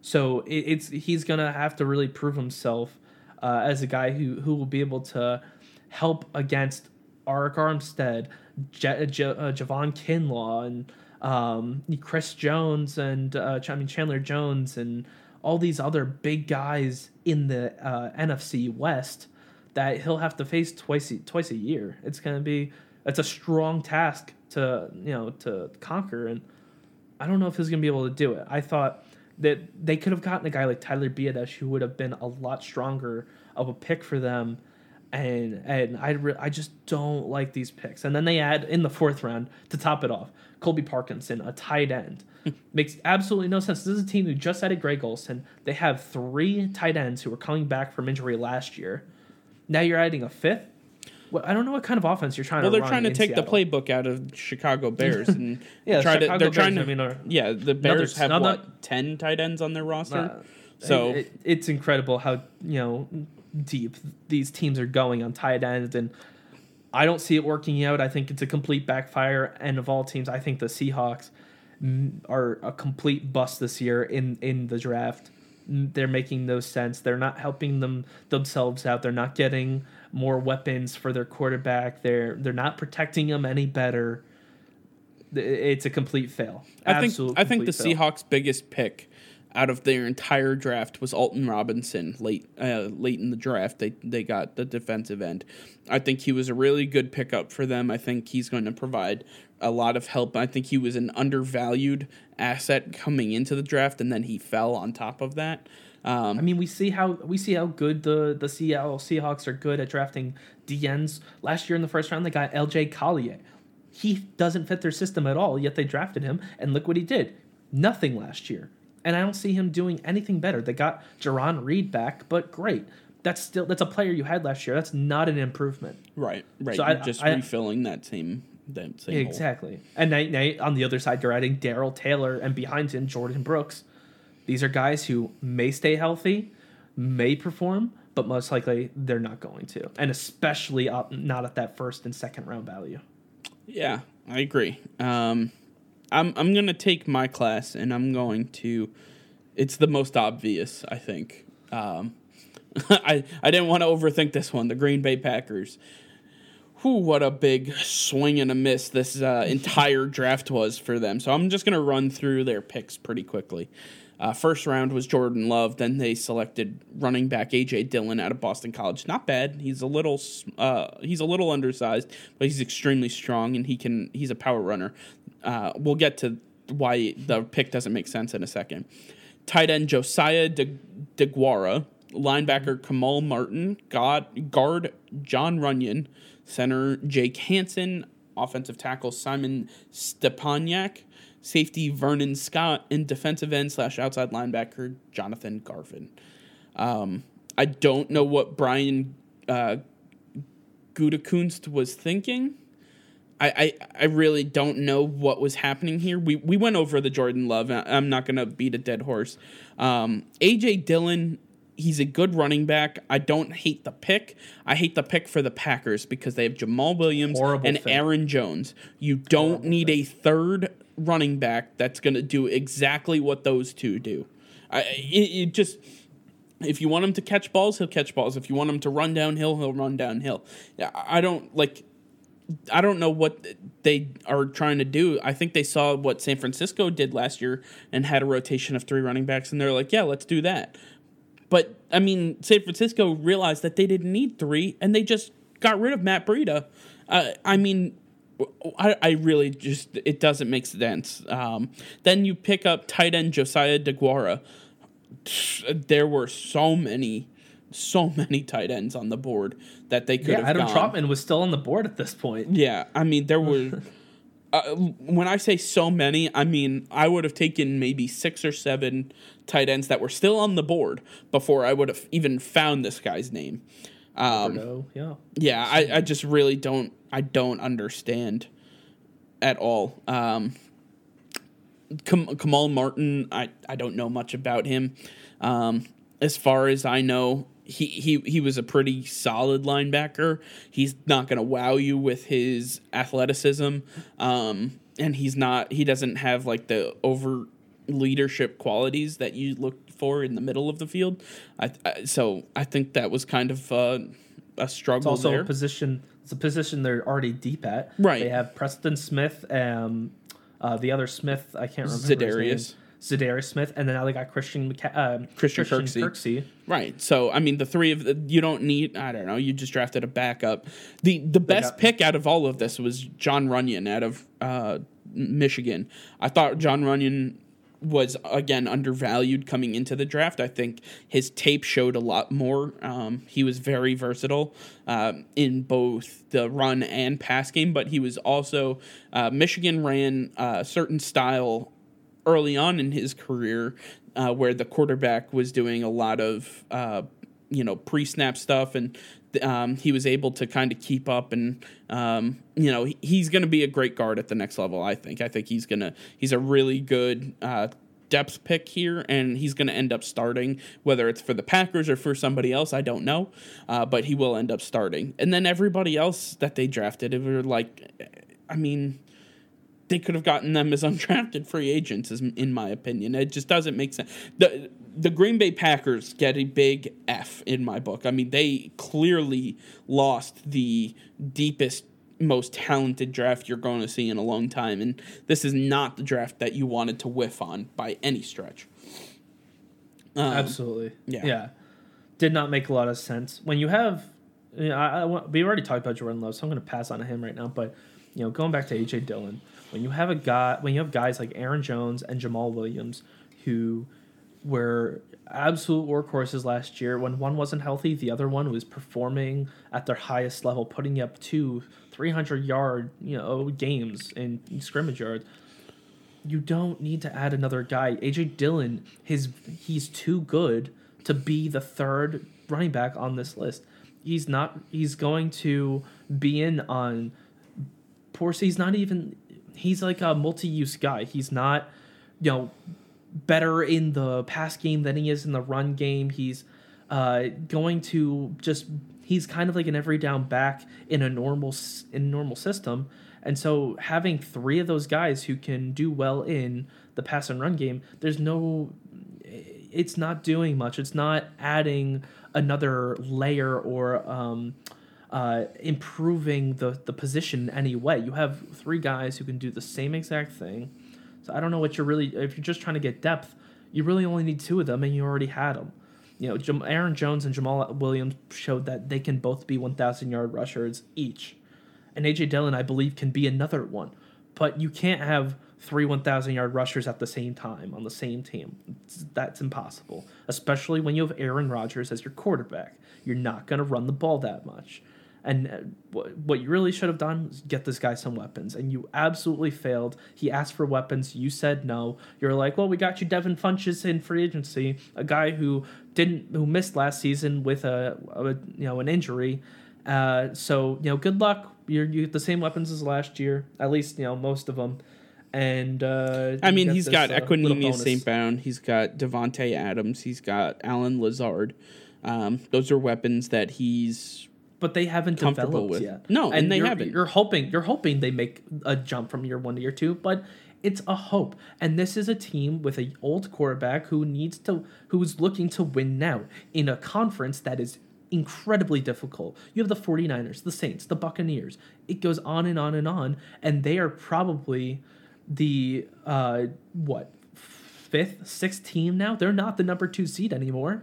So it, it's he's going to have to really prove himself uh, as a guy who, who will be able to help against Arik Armstead, Je- Je- uh, Javon Kinlaw, and Um, Chris Jones and uh, I mean Chandler Jones and all these other big guys in the uh, N F C West that he'll have to face twice a, twice a year. It's gonna be it's a strong task to you know to conquer, and I don't know if he's gonna be able to do it. I thought that they could have gotten a guy like Tyler Biadasz, who would have been a lot stronger of a pick for them. And and I, re- I just don't like these picks. And then they add, in the fourth round, to top it off, Colby Parkinson, a tight end. Makes absolutely no sense. This is a team who just added Greg Olsen. They have three tight ends who were coming back from injury last year. Now you're adding a fifth? Well, I don't know what kind of offense you're trying well, to run. Well, they're trying to take Seattle. the playbook out of Chicago Bears. And yeah, try Chicago to, they're Bears, trying to, I mean, are, yeah, the Bears have, another, what, ten tight ends on their roster? Uh, so it, it, It's incredible how, you know... deep these teams are going on tight ends, and I don't see it working out. I think it's a complete backfire, and of all teams, I think the Seahawks are a complete bust this year in in the draft. They're making no sense. They're not helping them themselves out. They're not getting more weapons for their quarterback. They're they're not protecting him any better. It's a complete fail. Absolute I think I think the fail. Seahawks' biggest pick out of their entire draft was Alton Robinson. Late uh, late in the draft, they they got the defensive end. I think he was a really good pickup for them. I think he's going to provide a lot of help. I think he was an undervalued asset coming into the draft, and then he fell on top of that. Um, I mean, we see how we see how good the, the Seattle Seahawks are good at drafting D Ns. Last year in the first round, they got L J Collier. He doesn't fit their system at all, yet they drafted him, and look what he did. Nothing last year. And I don't see him doing anything better. They got Jaron Reed back, but great. That's still that's a player you had last year. That's not an improvement. Right, right. So you're I, just I, refilling I, that same that same exactly. Hole. And now, now on the other side, you're adding Darrell Taylor, and behind him, Jordan Brooks. These are guys who may stay healthy, may perform, but most likely they're not going to, and especially not at that first and second round value. Yeah, I agree. Um, I'm I'm going to take my class, and I'm going to – it's the most obvious, I think. Um, I, I didn't want to overthink this one, the Green Bay Packers. Whew, what a big swing and a miss this uh, entire draft was for them. So I'm just going to run through their picks pretty quickly. Uh, first round was Jordan Love. Then they selected running back A J Dillon out of Boston College. Not bad. He's a little uh, he's a little undersized, but he's extremely strong, and he can he's a power runner. Uh, we'll get to why the pick doesn't make sense in a second. Tight end Josiah De- DeGuara, linebacker Kamal Martin, God, guard John Runyon, center Jake Hansen, offensive tackle Simon Stepaniak, safety Vernon Scott, and defensive end slash outside linebacker Jonathan Garvin. Um, I don't know what Brian uh, Gutekunst was thinking. I, I, I really don't know what was happening here. We we went over the Jordan Love. I'm not going to beat a dead horse. Um, A J Dillon, he's a good running back. I don't hate the pick. I hate the pick for the Packers because they have Jamal Williams Horrible and thing. Aaron Jones. You don't Horrible need thing. a third running back that's going to do exactly what those two do. I it, it just... If you want him to catch balls, he'll catch balls. If you want him to run downhill, he'll run downhill. I don't, like... I don't know what they are trying to do. I think they saw what San Francisco did last year and had a rotation of three running backs, and they're like, yeah, let's do that. But, I mean, San Francisco realized that they didn't need three, and they just got rid of Matt Breida. Uh, I mean, I, I really just – it doesn't make sense. Um, then you pick up tight end Josiah DeGuara. There were so many – so many tight ends on the board that they could yeah, have Adam gone. Troutman was still on the board at this point. Yeah, I mean, there were... uh, when I say so many, I mean, I would have taken maybe six or seven tight ends that were still on the board before I would have even found this guy's name. Um, yeah, yeah I, I just really don't... I don't understand at all. Um, Kam- Kamal Martin, I, I don't know much about him. Um, as far as I know... He, he he was a pretty solid linebacker. He's not going to wow you with his athleticism, um, and he's not he doesn't have like the over leadership qualities that you look for in the middle of the field. I, I, so I think that was kind of uh, a struggle. It's also there. a position. It's a position they're already deep at. Right. They have Preston Smith, um, uh, the other Smith. I can't remember Za'Darius. His name. Zadarius Smith, and then now they got Christian uh, Christian, Christian Kirksey. Right. So, I mean, the three of the, you don't need, I don't know, you just drafted a backup. The the best got, pick out of all of this was John Runyon out of uh, Michigan. I thought John Runyon was, again, undervalued coming into the draft. I think his tape showed a lot more. Um, he was very versatile um, in both the run and pass game, but he was also uh, – Michigan ran a certain style early on in his career uh, where the quarterback was doing a lot of, uh, you know, pre-snap stuff, and um, he was able to kind of keep up. And, um, you know, he's going to be a great guard at the next level, I think. I think he's going to – he's a really good uh, depth pick here, and he's going to end up starting, whether it's for the Packers or for somebody else, I don't know. Uh, but he will end up starting. And then everybody else that they drafted, it were like – I mean – they could have gotten them as undrafted free agents, in my opinion. It just doesn't make sense. The the Green Bay Packers get a big F in my book. I mean, they clearly lost the deepest, most talented draft you're going to see in a long time, and this is not the draft that you wanted to whiff on by any stretch. Um, Absolutely. Yeah. yeah. Did not make a lot of sense. When you have... You know, I, I, we already talked about Jordan Love, so I'm going to pass on to him right now, but you know, going back to A J Dillon... When you have a guy, when you have guys like Aaron Jones and Jamal Williams, who were absolute workhorses last year, when one wasn't healthy, the other one was performing at their highest level, putting up two three hundred yard, you know, games in scrimmage yards. You don't need to add another guy. A J Dillon, his he's too good to be the third running back on this list. He's not. He's going to be in on. Porcy's not even. He's like a multi-use guy. He's not, you know, better in the pass game than he is in the run game. He's uh, going to just he's kind of like an every down back in a normal in a normal system. And so having three of those guys who can do well in the pass and run game, there's no it's not doing much. It's not adding another layer or um Uh, improving the, the position in any way. You have three guys who can do the same exact thing. So I don't know what you're really... If you're just trying to get depth, you really only need two of them, and you already had them. You know, Jam- Aaron Jones and Jamal Williams showed that they can both be one thousand yard rushers each. And A J Dillon, I believe, can be another one. But you can't have three one thousand yard rushers at the same time on the same team. It's, that's impossible, especially when you have Aaron Rodgers as your quarterback. You're not going to run the ball that much. And what you really should have done is get this guy some weapons. And you absolutely failed. He asked for weapons. You said no. You're like, well, we got you Devin Funchess in free agency, a guy who didn't, who missed last season with a, a you know, an injury. Uh, so you know, good luck. You're, you get the same weapons as last year, at least you know most of them. And uh, I mean, he's this, got uh, Equinemius Saint Brown. He's got Devontae Adams. He's got Allen Lazard. Um, those are weapons that he's. But they haven't developed with. Yet. No, and, and they you're, haven't. You're hoping you're hoping they make a jump from year one to year two, but it's a hope. And this is a team with an old quarterback who needs to who's looking to win now in a conference that is incredibly difficult. You have the forty-niners, the Saints, the Buccaneers. It goes on and on and on, and they are probably the uh, what fifth, sixth team now. They're not the number two seed anymore.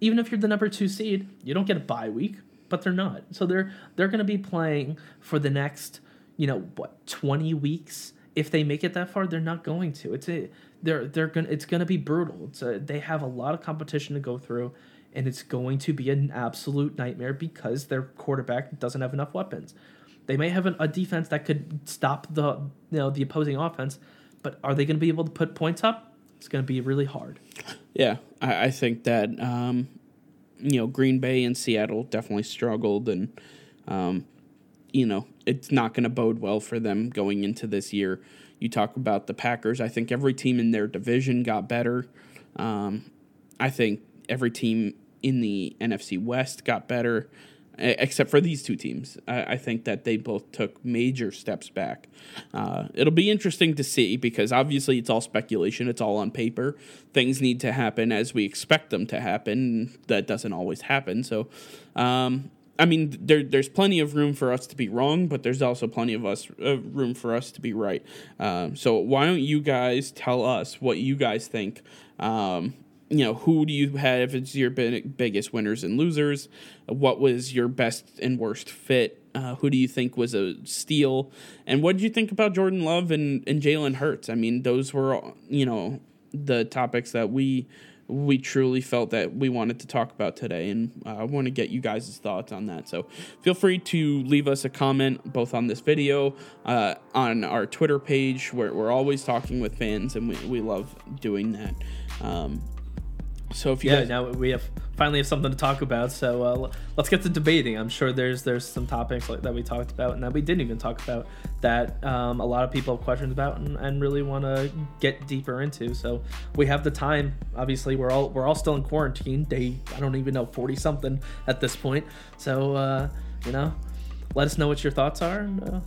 Even if you're the number two seed, you don't get a bye week, but they're not. So they're they're going to be playing for the next, you know, what, twenty weeks. If they make it that far, they're not going to. It's a, they're they're going it's going to be brutal. It's a, they have a lot of competition to go through, and it's going to be an absolute nightmare because their quarterback doesn't have enough weapons. They may have an, a defense that could stop the you know the opposing offense, but are they going to be able to put points up? It's going to be really hard. Yeah, I, I think that, um, you know, Green Bay and Seattle definitely struggled, and, um, you know, it's not going to bode well for them going into this year. You talk about the Packers. I think every team in their division got better. Um, I think every team in the N F C West got better, except for these two teams. I, I think that they both took major steps back. Uh, it'll be interesting to see because obviously it's all speculation. It's all on paper. Things need to happen as we expect them to happen. That doesn't always happen. So, um, I mean, there, there's plenty of room for us to be wrong, but there's also plenty of us uh, room for us to be right. Um, so why don't you guys tell us what you guys think um, you know, who do you have as your biggest winners and losers? What was your best and worst fit? Uh, who do you think was a steal? And what did you think about Jordan Love and, and Jalen Hurts? I mean, those were, you know, the topics that we we truly felt that we wanted to talk about today. And uh, I want to get you guys' thoughts on that. So feel free to leave us a comment, both on this video, uh, on our Twitter page, where we're always talking with fans, and we, we love doing that. Um, so if you yeah, guys- now we have finally have something to talk about. So uh, let's get to debating. I'm sure there's there's some topics like, that we talked about and that we didn't even talk about that um, a lot of people have questions about and, and really want to get deeper into. So we have the time. Obviously, we're all we're all still in quarantine. Day I don't even know forty something at this point. So uh, you know, let us know what your thoughts are. And, uh,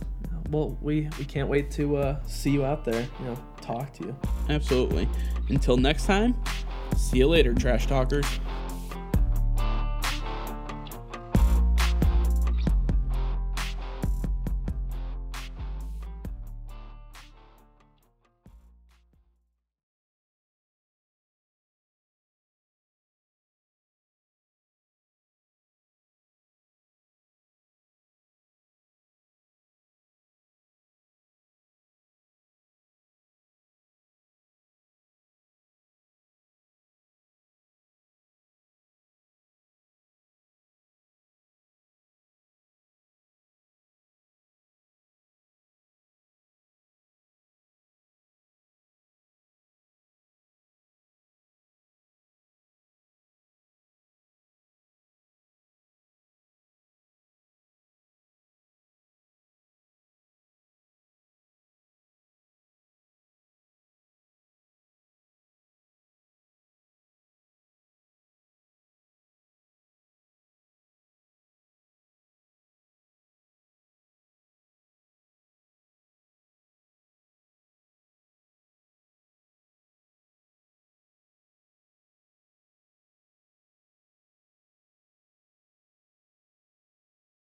well, we we can't wait to uh, see you out there. You know, talk to you. Absolutely. Until next time. See you later, trash talkers.